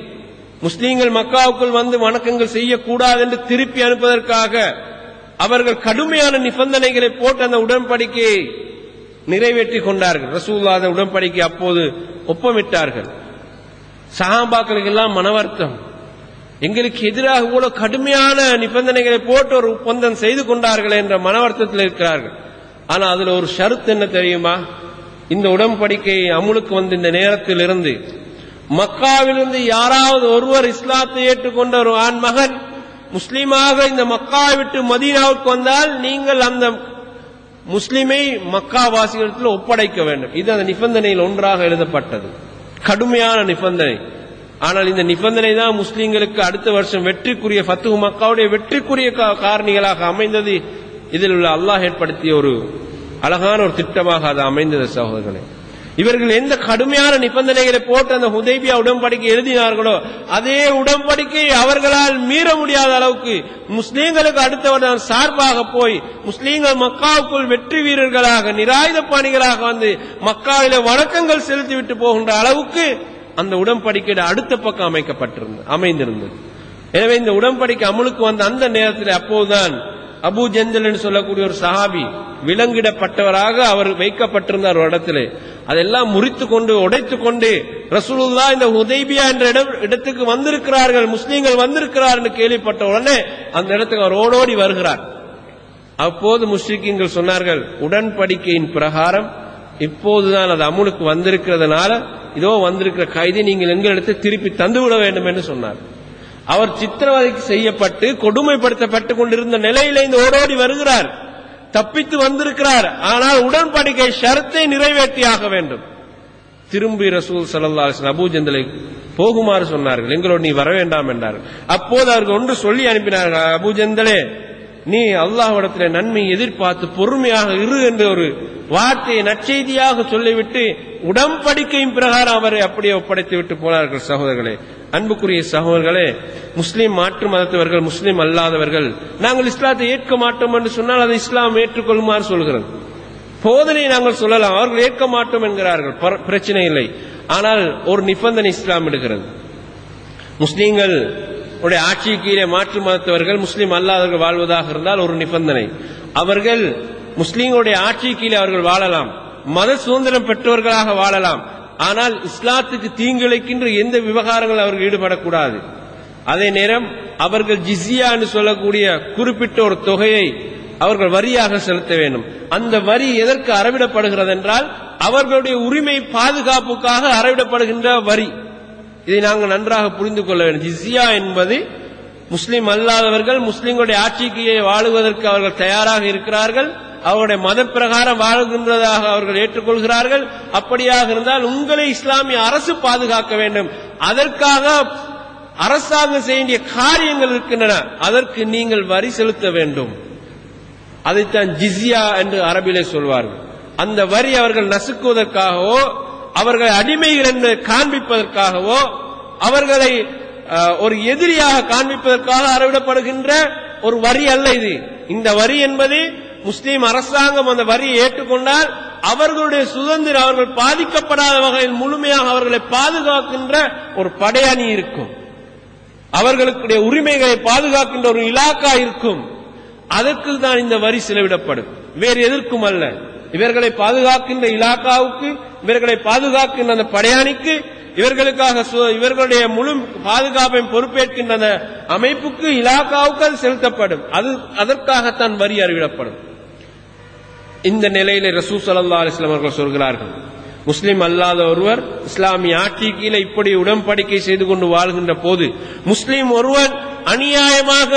முஸ்லிம்கள் மக்காவுக்குள் வந்து வணக்கங்கள் செய்யக்கூடாது என்று திருப்பி அனுப்பதற்காக அவர்கள் கடுமையான நிபந்தனைகளை போட்டு அந்த உடன்படிக்கையை நிறைவேற்றி கொண்டார்கள். ரசூலுல்லாஹ் அந்த உடன்படிக்கை அப்போது ஒப்பமிட்டார்கள். சஹாபாக்களுக்கெல்லாம் மனவர்த்தம், எங்களுக்கு எதிராக கூட கடுமையான நிபந்தனைகளை போட்டு ஒரு ஒப்பந்தம் செய்து கொண்டார்கள் என்ற மன வருத்தத்தில் இருக்கிறார்கள். ஆனால் அதுல ஒரு ஷருத்து என்ன தெரியுமா? இந்த உடன்படிக்கை அமுலுக்கு வந்த இந்த நேரத்தில் இருந்து மக்காவிலிருந்து யாராவது ஒருவர் இஸ்லாத்தை ஏற்றுக்கொண்ட ஒரு ஆண் மகன் முஸ்லீமாக இந்த மக்காவை விட்டு மதீனாவுக்கு வந்தால் நீங்கள் அந்த முஸ்லிமை மக்காவாசிகளிடத்தில் ஒப்படைக்க வேண்டும். இது அந்த நிபந்தனையில் ஒன்றாக எழுதப்பட்டது, கடுமையான நிபந்தனை. ஆனால் இந்த நிபந்தனை தான் முஸ்லிம்களுக்கு அடுத்த வருஷம் வெற்றிக்குரிய ஃபத்ஹு மக்காவுடைய வெற்றிக்குரிய காரணிகளாக அமைந்தது. இதில் உள்ள அல்லாஹ் ஏற்படுத்திய ஒரு அழகான ஒரு திட்டமாக அது அமைந்தது சகோதரர்களே. இவர்கள் எந்த கடுமையான நிபந்தனைகளை போட்டு அந்த ஹுதைபியா உடன்படிக்கை எழுதினார்களோ அதே உடன்படிக்கை அவர்களால் மீற முடியாத அளவுக்கு முஸ்லீம்களுக்கு அடுத்தவர்கள் சார்பாக போய் முஸ்லீம்கள் மக்காவுக்குள் வெற்றி வீரர்களாக, நிராயுத பாணிகளாக வந்து மக்காவிலே வணக்கங்கள் செலுத்திவிட்டு போகின்ற அளவுக்கு அந்த உடன்படிக்கை அடுத்த பக்கம் அமைக்கப்பட்டிருந்தது, அமைந்திருந்தது. எனவே இந்த உடன்படிக்கை அமுலுக்கு வந்த அந்த நேரத்தில் அப்போதுதான் அபு ஜந்தல் என்று சொல்லக்கூடிய ஒரு சஹாபி விலங்கிடப்பட்டவராக அவர் வைக்கப்பட்டிருந்தார் ஒரு இடத்திலே. அதெல்லாம் முறித்து கொண்டு உடைத்துக் கொண்டு ரசூலுல்லா இந்த ஹுதைபியா என்ற இடத்துக்கு வந்திருக்கிறார்கள், முஸ்லீம்கள் வந்திருக்கிறார் என்று கேள்விப்பட்ட உடனே அந்த இடத்துக்கு அவர் ஓடோடி வருகிறார். அப்போது முஸ்லிம்கள் சொன்னார்கள், உடன்படிக்கையின் பிரகாரம் இப்போதுதான் அது அமுலுக்கு வந்திருக்கிறதுனால இதோ வந்திருக்கிற கைதி நீங்கள் எங்களிடத்தை திருப்பி தந்துவிட வேண்டும் என்று சொன்னார். அவர் சித்திரவதை செய்யப்பட்டு கொடுமைப்படுத்தப்பட்டுக் கொண்டிருந்த நிலையில இந்த ஓடோடி வருகிறார், தப்பித்து வந்திருக்கிறார். ஆனால் உடன்படிக்கை ஷரத்தை நிறைவேற்றியாக வேண்டும். திரும்பி ரசூல் ஸல்லல்லாஹு அலைஹி வஸல்லம் அபூ ஜந்தலை போகுமாறு சொன்னார்கள், எங்களோடு நீ வர வேண்டாம் என்றார்கள். அப்போது அவர்கள் ஒன்று சொல்லி அனுப்பினார்கள், அபூ ஜந்தலே நீ அல்லாஹ்விடத்திலே நன்மை எதிர்பார்த்து பொறுமையாக இரு என்று ஒரு வார்த்தையை நற்செய்தியாக சொல்லிவிட்டு உடன்படிக்கையின் பிரகாரம் அவரை அப்படியே ஒப்படைத்து விட்டு போனார்கள். சகோதரர்களே, அன்புக்குரிய சகோதரர்களே, முஸ்லீம் மாற்று மதத்தவர்கள், முஸ்லீம் அல்லாதவர்கள் நாங்கள் இஸ்லாத்தை ஏற்க மாட்டோம் என்று சொன்னால் அதை இஸ்லாம் ஏற்றுக்கொள்ளுமாறு சொல்கிறது. போதனை நாங்கள் சொல்லலாம், அவர்கள் ஏற்க மாட்டோம் என்கிறார்கள், பிரச்சனை இல்லை. ஆனால் ஒரு நிபந்தனை இஸ்லாம் எடுக்கிறது. முஸ்லீம்கள் உடைய ஆட்சி கீழே மாற்று மதத்தவர்கள், முஸ்லீம் அல்லாதவர்கள் வாழ்வதாக இருந்தால் ஒரு நிபந்தனை, அவர்கள் முஸ்லீம்களுடைய ஆட்சி கீழே அவர்கள் வாழலாம், மத சுதந்திரம் பெற்றவர்களாக வாழலாம், ஆனால் இஸ்லாத்துக்கு தீங்கிழைக்கின்ற எந்த விவகாரங்கள் அவர்கள் ஈடுபடக்கூடாது. அதே நேரம் அவர்கள் ஜிஸியா என்று சொல்லக்கூடிய குறிப்பிட்ட ஒரு தொகையை அவர்கள் வரியாக செலுத்த வேண்டும். அந்த வரி எதற்கு அறவிடப்படுகிறது என்றால் அவர்களுடைய உரிமை பாதுகாப்புக்காக அறவிடப்படுகின்ற வரி. இதை நாங்கள் நன்றாக புரிந்து கொள்ள வேண்டும். ஜிஸியா என்பது முஸ்லீம் அல்லாதவர்கள் முஸ்லீம்களுடைய ஆட்சிக்கு வாழுவதற்கு அவர்கள் தயாராக இருக்கிறார்கள், அவருடைய மத பிரகாரம் வாழ்கின்றதாக அவர்கள் ஏற்றுக்கொள்கிறார்கள். அப்படியாக இருந்தால் உங்களை இஸ்லாமிய அரசு பாதுகாக்க வேண்டும், அதற்காக அரசாங்கம் செய்ய வேண்டிய காரியங்கள் இருக்கின்றன, அதற்கு நீங்கள் வரி செலுத்த வேண்டும். அதைத்தான் ஜிஸியா என்று அரபிலே சொல்வார்கள். அந்த வரி அவர்கள் நசுக்குவதற்காகவோ, அவர்களை அடிமைகள் என்று காண்பிப்பதற்காகவோ, அவர்களை ஒரு எதிரியாக காண்பிப்பதற்காக அறவிடப்படுகின்ற ஒரு வரி அல்ல இது. இந்த வரி என்பது முஸ்லீம் அரசாங்கம் அந்த வரியை ஏற்றுக்கொண்டால் அவர்களுடைய சுதந்திரம் அவர்கள் பாதிக்கப்படாத வகையில் முழுமையாக அவர்களை பாதுகாக்கின்ற ஒரு படையணி இருக்கும், அவர்களுடைய உரிமைகளை பாதுகாக்கின்ற ஒரு இலாக்கா இருக்கும். அதற்கு தான் இந்த வரி செலவிடப்படும், வேறு எதற்கும் அல்ல. இவர்களை பாதுகாக்கின்ற இலாக்காவுக்கு, இவர்களை பாதுகாக்கின்ற அந்த படையணிக்கு, இவர்களுக்காக இவர்களுடைய முழு பாதுகாப்பை பொறுப்பேற்கின்ற அந்த அமைப்புக்கு, இலாக்காவுக்கு அது செலுத்தப்படும். அது அதற்காகத்தான் வரி அறிவிடப்படும். இந்த நிலையிலே ரசூல் ஸல்லல்லாஹு அலைஹி வஸல்லம் அவர்கள் சொல்கிறார்கள், முஸ்லிம் அல்லாத ஒருவர் இஸ்லாமிய ஆட்சி கீழே இப்படி உடன்படிக்கை செய்து கொண்டு வாழ்கின்ற போது, முஸ்லிம் ஒருவன் அநியாயமாக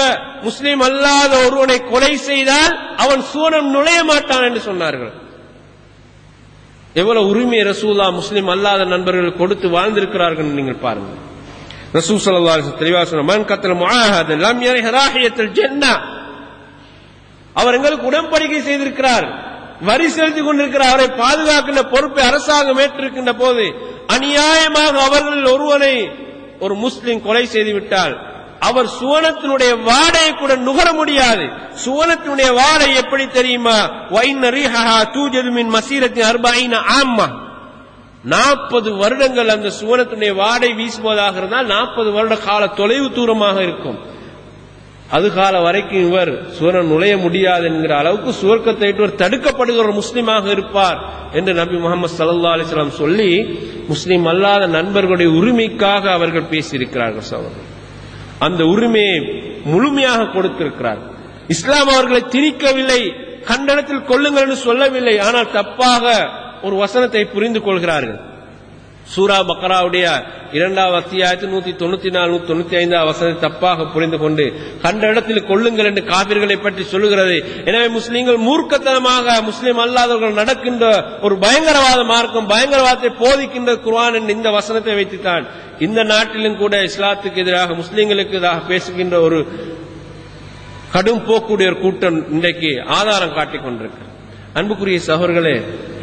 முஸ்லிம் அல்லாத ஒருவனை கொலை செய்தால் அவன் சுவனம் நுழைய மாட்டான் என்று சொன்னார்கள். எவ்வளவு உரிமை ரசூலுல்லாஹ் முஸ்லிம் அல்லாத நண்பர்கள் கொடுத்து வாழ்ந்திருக்கிறார்கள் நீங்கள் பாருங்க. ரசூல் ஸல்லல்லாஹு அலைஹி வஸல்லம் தெளிவாக சொன்னார், மன் கத்ல முஆஹத லம் யரி ஹராஹியத்துல் ஜன்னத். அவர் எங்களுக்கு உடன்படிக்கை செய்திருக்கிறார், வரி செலுத்திக் கொண்டிருக்கிறார், அவரை பாதுகாக்கின்ற பொறுப்பை அரசாங்கம் ஏற்றிருக்கின்ற போது அநியாயமாக அவர்கள் ஒருவனை ஒரு முஸ்லிம் கொலை செய்துவிட்டால் அவர் சுவனத்தினுடைய வாடையை கூட நுகர முடியாது. சுவனத்தினுடைய வாடை எப்படி தெரியுமா? நாற்பது வருடங்கள் அந்த சுவனத்தினுடைய வாடை வீசுவதாக இருந்தால் 40 வருட கால தொலைவு தூரமாக இருக்கும். அது கால வரைக்கும் இவர் சுவனம் நுழைய முடியாது என்கிற அளவுக்கு சுவர்க்கத்தை இவர் தடுக்கப்படுகிற ஒரு முஸ்லீமாக இருப்பார் என்று நபி முகமது ஸல்லல்லாஹு அலைஹி வஸல்லம் சொல்லி முஸ்லீம் அல்லாத நண்பர்களுடைய உரிமைக்காக அவர்கள் பேசியிருக்கிறார்கள். சகோதரர், அந்த உரிமையை முழுமையாக கொடுத்திருக்கிறார். இஸ்லாம் அவர்களை திணிக்கவில்லை, கண்டனத்தில் கொள்ளுங்கள் என்று சொல்லவில்லை. ஆனால் தப்பாக ஒரு வசனத்தை புரிந்து கொள்கிறார்கள். சூரா பக்ராவுடைய 2வது அத்தியாயத்தில் 194-195 வசனத்தை தப்பாக புரிந்து கொண்டு கண்ட இடத்தில் கொள்ளுங்கள் என்று காபிர்களை பற்றி சொல்லுகிறது. எனவே முஸ்லீம்கள் மூர்க்கத்தனமாக முஸ்லீம் அல்லாதவர்கள் நடக்கின்ற ஒரு பயங்கரவாத மார்க்கம், பயங்கரவாதத்தை போதிக்கின்ற குர்ஆன் இந்த வசனத்தை வைத்துத்தான் இந்த நாட்டிலும் கூட இஸ்லாத்துக்கு எதிராக முஸ்லீம்களுக்கு எதிராக பேசுகின்ற ஒரு கடும் போக்குடைய ஒரு கூட்டம் இன்றைக்கு ஆதாரம் காட்டிக் கொண்டிருக்கிறது. அன்புக்குரிய சகோதரர்களே,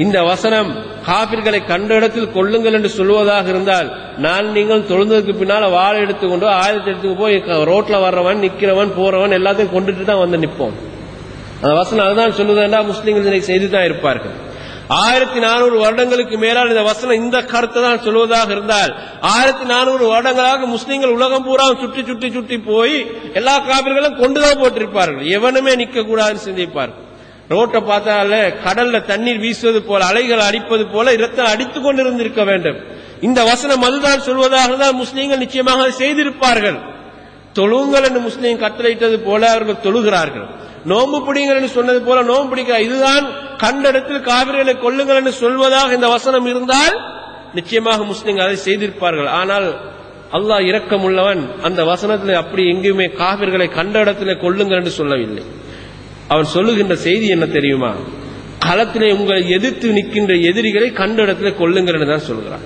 இந்த வசனம் காபிர்களை கண்ட இடத்தில் கொள்ளுங்கள் என்று சொல்வதாக இருந்தால் நான் நீங்கள் தொழுந்ததுக்கு பின்னால் வாழை எடுத்துக்கொண்டு ஆயுதத்தை எடுத்துக்கொண்டு போய் ரோட்ல வர்றவன், நிக்கிறவன், போறவன் எல்லாத்தையும் கொண்டுட்டு தான் வந்து நிற்போம். அந்த வசனம் அதுதான் சொல்லுவதா முஸ்லீம்கள் செய்து தான் இருப்பார்கள். 1400 வருடங்களுக்கு மேலான இந்த வசனம் இந்த கருத்தை தான் சொல்வதாக இருந்தால் 1400 வருடங்களாக முஸ்லீம்கள் உலகம் பூரா சுற்றி சுற்றி சுற்றி போய் எல்லா காபிர்களும் கொண்டுதான் போட்டிருப்பார்கள். எவனுமே நிக்க கூடாதுன்னு சிந்திப்பார்கள். ரோட்டை பார்த்தால கடல்ல தண்ணீர் வீசுவது போல அலைகள் அடிப்பது போல இரத்த அடித்துக் கொண்டிருந்திருக்க வேண்டும். இந்த வசனம் அதுதான் சொல்வதாக இருந்தால் முஸ்லீம்கள் நிச்சயமாக செய்திருப்பார்கள். தொழுங்கள் என்று முஸ்லீம் கட்டளையிட்டது போல அவர்கள் தொழுகிறார்கள். நோம்பு பிடிங்கள் என்று சொன்னது போல நோம்பு பிடிக்கிறார். இதுதான் கண்டடத்தில் காவிரிகளை கொள்ளுங்கள் என்று சொல்வதாக இந்த வசனம் இருந்தால் நிச்சயமாக முஸ்லீம்கள் அதை செய்திருப்பார்கள். ஆனால் அல்லாஹ் இரக்கம் உள்ளவன், அந்த வசனத்தில் அப்படி எங்கேயுமே காவிரிகளை கண்டடத்தில் கொள்ளுங்கள் என்று சொல்லவில்லை. அவர் சொல்லுகின்ற செய்தி என்ன தெரியுமா? களத்திலே உங்களை எதிர்த்து நிற்கின்ற எதிரிகளை கண்டடத்தில் கொள்ளுங்கள் என்று தான் சொல்கிறார்.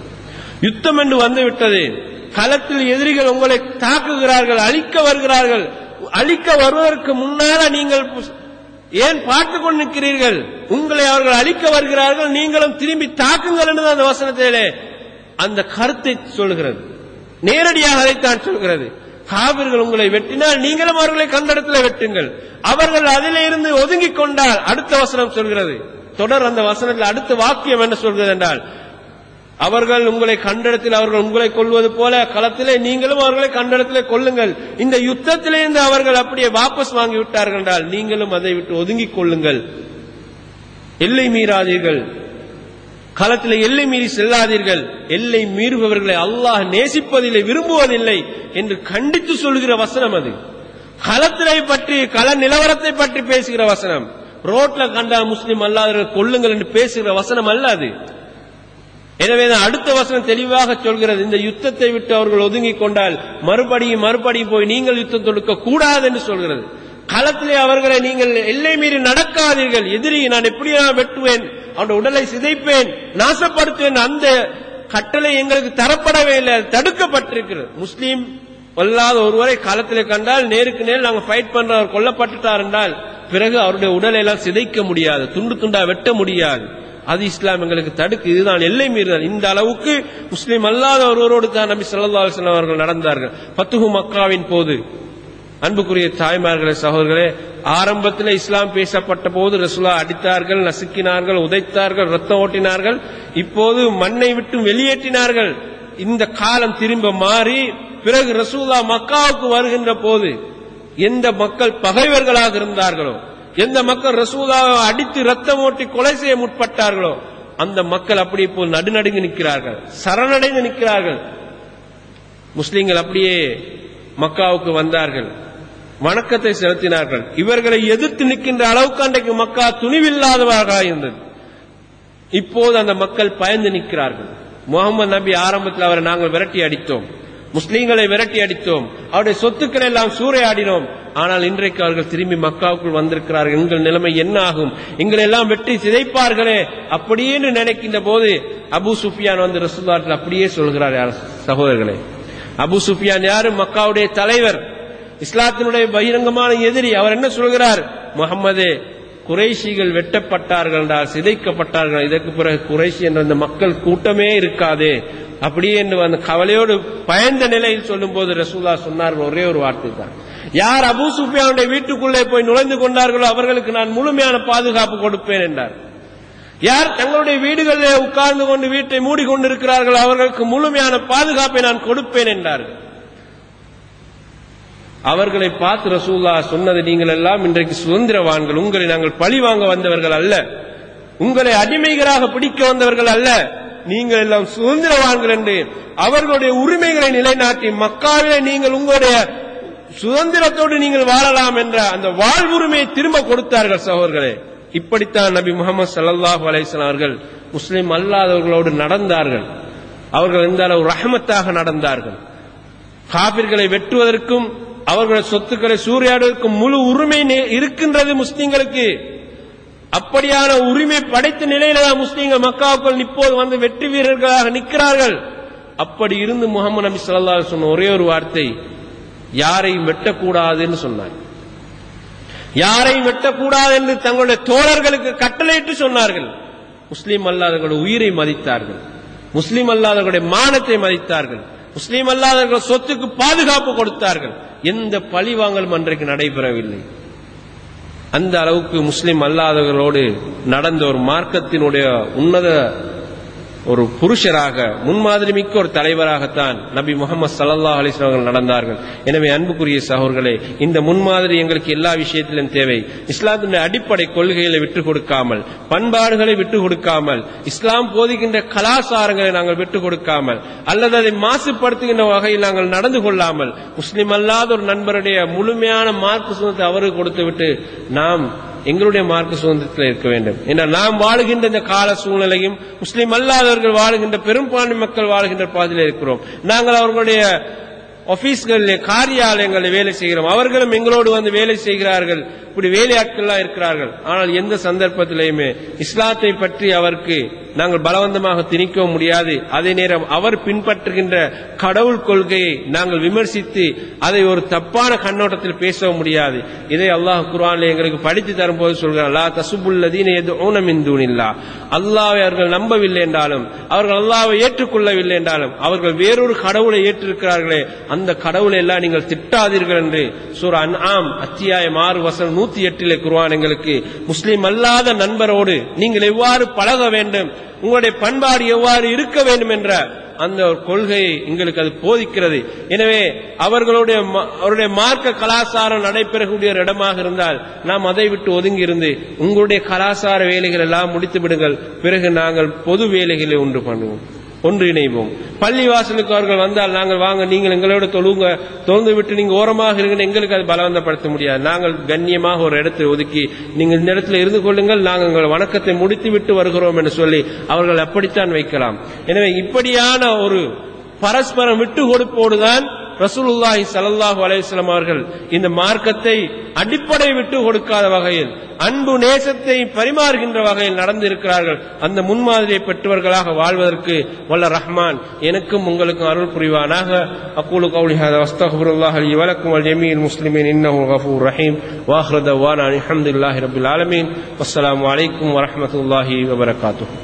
யுத்தம் என்று வந்துவிட்டது. களத்தில் எதிரிகள் உங்களை தாக்குகிறார்கள், அழிக்க வருகிறார்கள். அழிக்க வருவதற்கு முன்னால நீங்கள் ஏன் பார்த்துக் கொண்டு நிற்கிறீர்கள்? உங்களை அவர்கள் அழிக்க வருகிறார்கள், நீங்களும் திரும்பி தாக்குங்கள் என்று அந்த வசனத்திலே அந்த கருத்தை சொல்கிறது. நேரடியாக அதைத்தான் சொல்கிறது. காவிர்கள் உங்களை வெட்டினால் நீங்களும் அவர்களை கண்டடத்தில் வெட்டுங்கள். அவர்கள் அதிலே இருந்து ஒதுங்கிக் கொண்டால் அடுத்த வசனம் சொல்கிறது, தொடர் அந்த வசனத்தில் அடுத்த வாக்கியம் என்ன சொல்கிறது என்றால், அவர்கள் உங்களை கண்டடத்தில் அவர்கள் உங்களை கொள்வது போல களத்திலே நீங்களும் அவர்களை கண்டடத்திலே கொள்ளுங்கள். இந்த யுத்தத்திலிருந்து அவர்கள் அப்படியே வாபஸ் வாங்கி விட்டார்கள் என்றால் நீங்களும் அதை விட்டு ஒதுங்கிக் கொள்ளுங்கள். எல்லை மீறாதீர்கள், களத்தில் எல்லை மீறி செல்லாதீர்கள். எல்லை மீறுபவர்களை அல்லாஹ் நேசிப்பதில்லை, விரும்புவதில்லை என்று கண்டித்து சொல்கிற வசனம் அது. களத்தினை பற்றி, கள நிலவரத்தை பற்றி பேசுகிற வசனம், ரோட்ல கண்டா முஸ்லிம் அல்லாதவர்கள் கொள்ளுங்கள் என்று பேசுகிற வசனம் அல்ல அது. எனவே அடுத்த வசனம் தெளிவாக சொல்கிறது, இந்த யுத்தத்தை விட்டு அவர்கள் ஒதுங்கிக் கொண்டால் மறுபடியும் போய் நீங்கள் யுத்தம் தொடுக்க கூடாது என்று சொல்கிறது. களத்திலே அவர்களை நீங்கள் எல்லை மீறி நடக்காதீர்கள். எதிரி நான் எப்படி நான் வெட்டுவேன், அவருடைய உடலை சிதைப்பேன், நாசப்படுத்துவேன், அந்த கட்டளை எங்களுக்கு தரப்படவே இல்லை, தடுக்கப்பட்டிருக்கிறது. முஸ்லீம் அல்லாத ஒருவரை களத்திலே கண்டால் நேருக்கு நேர் நாங்கள் ஃபைட் பண்ற, அவர் கொல்லப்பட்டுட்டார் என்றால் பிறகு அவருடைய உடலை எல்லாம் சிதைக்க முடியாது, துண்டு துண்டா வெட்ட முடியாது. அது இஸ்லாம் எங்களுக்கு தடுக்கு. இதுதான் எல்லை மீறுதல். இந்த அளவுக்கு முஸ்லீம் அல்லாத ஒருவரோடு தான் நபி ஸல்லல்லாஹு அலைஹி வஸல்லம் அவர்கள் நடந்தார்கள். ஃபத்ஹு மக்காவின் போது அன்புக்குரிய தாய்மார்களே, சகோதரர்களே, ஆரம்பத்தில் இஸ்லாம் பேசப்பட்ட போது ரசூலா அடித்தார்கள், நசுக்கினார்கள், உதைத்தார்கள், ரத்தம் ஓட்டினார்கள். இப்போது மண்ணை விட்டு வெளியேற்றினார்கள். இந்த காலம் திரும்ப மாறி பிறகு ரசூலா மக்காவுக்கு வருகின்ற போது எந்த மக்கள் பகைவர்களாக இருந்தார்களோ, எந்த மக்கள் ரசூலாவை அடித்து ரத்தம் ஓட்டி கொலை செய்ய முற்பட்டார்களோ அந்த மக்கள் அப்படி இப்போது நடுநடுங்கி நிற்கிறார்கள், சரணடைந்து நிற்கிறார்கள். முஸ்லிம்கள் அப்படியே மக்காவுக்கு வந்தார்கள், வணக்கத்தை செலுத்தினார்கள். இவர்களை எதிர்த்து நிற்கின்ற அளவுக்கு அன்றைக்கு மக்கா துணிவில்லாதவர்களாக இருந்தது. இப்போது அந்த மக்கள் பயந்து நிற்கிறார்கள். முகமது நபி ஆரம்பத்தில் அவரை நாங்கள் விரட்டி அடித்தோம், முஸ்லீம்களை விரட்டி அடித்தோம், அவருடைய சொத்துக்களை எல்லாம் சூறையாடினோம். ஆனால் இன்றைக்கு அவர்கள் திரும்பி மக்காவுக்குள் வந்திருக்கிறார்கள், எங்கள் நிலைமை என்ன ஆகும், எங்களை எல்லாம் வெட்டி சிதைப்பார்களே அப்படின்னு நினைக்கின்ற போது அபு சுஃபியான் வந்து ரசூலுல்லாஹ்ட்ட அப்படியே சொல்கிறார். யார் சகோதரர்களே, அபு சுஃபியான் யாரு? மக்காவுடைய தலைவர், இஸ்லாத்தினுடைய பகிரங்கமான எதிரி. அவர் என்ன சொல்கிறார்? முகம்மதே, குறைஷிகள் வெட்டப்பட்டார்கள் என்றால், சிதைக்கப்பட்டார்கள், இதற்கு பிறகு குறைஷி என்ற அந்த மக்கள் கூட்டமே இருக்காதே அப்படியே என்று அந்த கவலையோடு பயந்த நிலையில் சொல்லும் போது ரசூலுல்லாஹ் சொன்னார்கள் ஒரே ஒரு வார்த்தை தான், யார் அபூ சுஃபியானுடைய வீட்டுக்குள்ளே போய் நுழைந்து கொண்டார்களோ அவர்களுக்கு நான் முழுமையான பாதுகாப்பு கொடுப்பேன் என்றார். யார் தங்களுடைய வீடுகளிலே உட்கார்ந்து கொண்டு வீட்டை மூடிக்கொண்டிருக்கிறார்கள் அவர்களுக்கு முழுமையான பாதுகாப்பை நான் கொடுப்பேன் என்றார்கள். அவர்களை பார்த்து ரசூலுல்லாஹ் சொன்னது, நீங்கள் எல்லாம் இன்றைக்கு சுதந்திரவான்கள், உங்களை நாங்கள் பழி வாங்க வந்தவர்கள் அல்ல, உங்களை அடிமைகளாக பிடிக்க வந்தவர்கள் அல்ல, நீங்கள் எல்லாம் சுதந்திரவான்கள் என்று அவர்களுடைய உரிமைகளை நிலைநாட்டி மக்காவிலே நீங்கள் உங்களுடைய சுதந்திரத்தோடு நீங்கள் வாழலாம் என்ற அந்த வாழ்வுரிமையை திரும்ப கொடுத்தார்கள். சகோதரர்களே, இப்படித்தான் நபி முஹம்மது ஸல்லல்லாஹு அலைஹி வஸல்லம் அவர்கள் முஸ்லிம் அல்லாதவர்களோடு நடந்தார்கள். அவர்கள் இந்த அளவு ரஹமத்தாக நடந்தார்கள். காபிர்களை வெட்டுவதற்கும் அவர்களுடைய சொத்துக்களை சூறையாடுவதற்கும் முழு உரிமை இருக்கின்றது முஸ்லிம்களுக்கு. அப்படியான உரிமை படைத்த நிலையில தான் முஸ்லீம்கள் மக்காவுக்குள் இப்போது வந்து வெற்றி வீரர்களாக நிற்கிறார்கள். அப்படி இருந்து முஹம்மது நபி ஸல்லல்லாஹு அலைஹி வஸல்லம் ஒரே ஒரு வார்த்தை, யாரையும் வெட்டக்கூடாதுன்னு சொன்னார். யாரையும் வெட்டக்கூடாது என்று தங்களுடைய தோழர்களுக்கு கட்டளையிட்டு சொன்னார்கள். முஸ்லீம் அல்லாதவர்களுடைய உயிரை மதித்தார்கள், முஸ்லீம் அல்லாதவர்களுடைய மானத்தை மதித்தார்கள், முஸ்லீம் அல்லாதவர்கள் சொத்துக்கு பாதுகாப்பு கொடுத்தார்கள். எந்த பழிவாங்கலும் அன்றைக்கு நடைபெறவில்லை. அந்த அளவுக்கு முஸ்லிம் அல்லாதவர்களோடு நடந்த ஒரு மார்க்கத்தினுடைய உன்னத ஒரு புருஷராக, முன்மாதிரிமிக்க ஒரு தலைவராகத்தான் நபி முகமது ஸல்லல்லாஹு அலைஹி வஸல்லம் அவர்கள் நடந்தார்கள். எனவே அன்புக்குரிய சகோதரர்களே, இந்த முன்மாதிரி எங்களுக்கு எல்லா விஷயத்திலும் தேவை. இஸ்லாத்தின் அடிப்படை கொள்கைகளை விட்டுக் கொடுக்காமல், பண்பாடுகளை விட்டுக் கொடுக்காமல், இஸ்லாம் போதிக்கின்ற கலாச்சாரங்களை நாங்கள் விட்டுக் கொடுக்காமல் அல்லது அதை மாசுபடுத்துகின்ற வகையில் நாங்கள் நடந்து கொள்ளாமல், முஸ்லிம் அல்லாத ஒரு நண்பருடைய முழுமையான மார்க்க சுதந்திரத்தை அவருக்கு கொடுத்துவிட்டு நாம் எங்களுடைய மார்க்க சுதந்திரத்தில் இருக்க வேண்டும். ஏன்னா நாம் வாழுகின்ற இந்த கால சூழ்நிலையும் முஸ்லிம் அல்லாதவர்கள் வாழுகின்ற பெரும்பான்மை மக்கள் வாழுகின்ற பாதையில் இருக்கிறோம். நாங்கள் அவர்களுடைய ஆபீஸ்களிலே, காரியாலயங்களில் வேலை செய்கிறோம். அவர்களும் எங்களோடு வந்து வேலை செய்கிறார்கள். இப்படி வேலையாட்கள்லாம் இருக்கிறார்கள். ஆனால் எந்த சந்தர்ப்பத்திலேயுமே இஸ்லாத்தை பற்றி அவருக்கு நாங்கள் பலவந்தமாக திணிக்கவும் முடியாது. அதே நேரம் அவர் பின்பற்றுகின்ற கடவுள் கொள்கையை நாங்கள் விமர்சித்து அதை ஒரு தப்பான கண்ணோட்டத்தில் பேசவும் முடியாது. இதை அல்லாஹ் குர்ஆனில் எங்களுக்கு படித்து தரும்போது சொல்கிறார், லா தஸுபுல்லதீன யதுஊன மின் துனில்லாஹ். அல்லாஹ்வை அவர்கள் நம்பவில்லை என்றாலும், அவர்கள் அல்லாஹ்வை ஏற்றுக்கொள்ளவில்லை என்றாலும், அவர்கள் வேறொரு கடவுளை ஏற்றிருக்கிறார்களே, அந்த கடவுளை எல்லாம் நீங்கள் திட்டாதீர்கள் என்று சூரா அன்ஆம் அத்தியாயம் 6 வசனம் 108 குர்ஆன் எங்களுக்கு முஸ்லிம் அல்லாத நண்பரோடு நீங்கள் எவ்வாறு பழக வேண்டும், உங்களுடைய பண்பாடு எவ்வாறு இருக்க வேண்டும் என்ற அந்த ஒரு கொள்கையை எங்களுக்கு அது போதிக்கிறது. எனவே அவருடைய மார்க்க கலாச்சாரம் நடைபெறக்கூடிய இடமாக இருந்தால் நாம் அதை விட்டு ஒதுங்கி இருந்து உங்களுடைய கலாச்சார வேலைகள் எல்லாம் முடித்து விடுங்கள், பிறகு நாங்கள் பொது வேலைகளை ஒன்று இணைவோம். பள்ளிவாசலுக்கு அவர்கள் வந்தால் நாங்கள் வாங்க, நீங்கள் எங்களோட தொழுங்க, தொழுந்து விட்டு நீங்க ஓரமாக இருங்க, எங்களுக்கு அது பலவந்தப்படுத்த முடியாது. நாங்கள் கண்ணியமாக ஒரு இடத்தை ஒதுக்கி நீங்கள் இந்த இடத்துல இருந்து கொள்ளுங்கள், நாங்கள் எங்கள் வணக்கத்தை முடித்து விட்டு வருகிறோம் என்று சொல்லி அவர்கள் அப்படித்தான் வைக்கலாம். எனவே இப்படியான ஒரு பரஸ்பரம் விட்டு கொடுப்போடுதான் ரசூலுல்லாஹி ஸல்லல்லாஹு அலைஹி வஸல்லம் அவர்கள் இந்த மார்க்கத்தை அடிப்படை விட்டு கொடுக்காத வகையில், அன்பு நேசத்தை பரிமாறுகின்ற வகையில் நடந்திருக்கிறார்கள். அந்த முன்மாதிரியை பெற்றவர்களாக வாழ்வதற்கு வல்ல ரஹ்மான் எனக்கும் உங்களுக்கும் அருள் புரிவானாக. அகூலு கௌலி ஹாதா வஸ்தக்ஃபிருல்லாஹ லி வ லக்கும் வல்ஜமீல் முஸ்லிமீன் இன்னஹு கஃபூர் ரஹீம். வாஹிரு தவானா அல்ஹம்துலில்லாஹி ரப்பில் ஆலமீன். வஸ்ஸலாமு அலைக்கும் வரஹ்மத்துல்லாஹி வபரகாத்துஹு.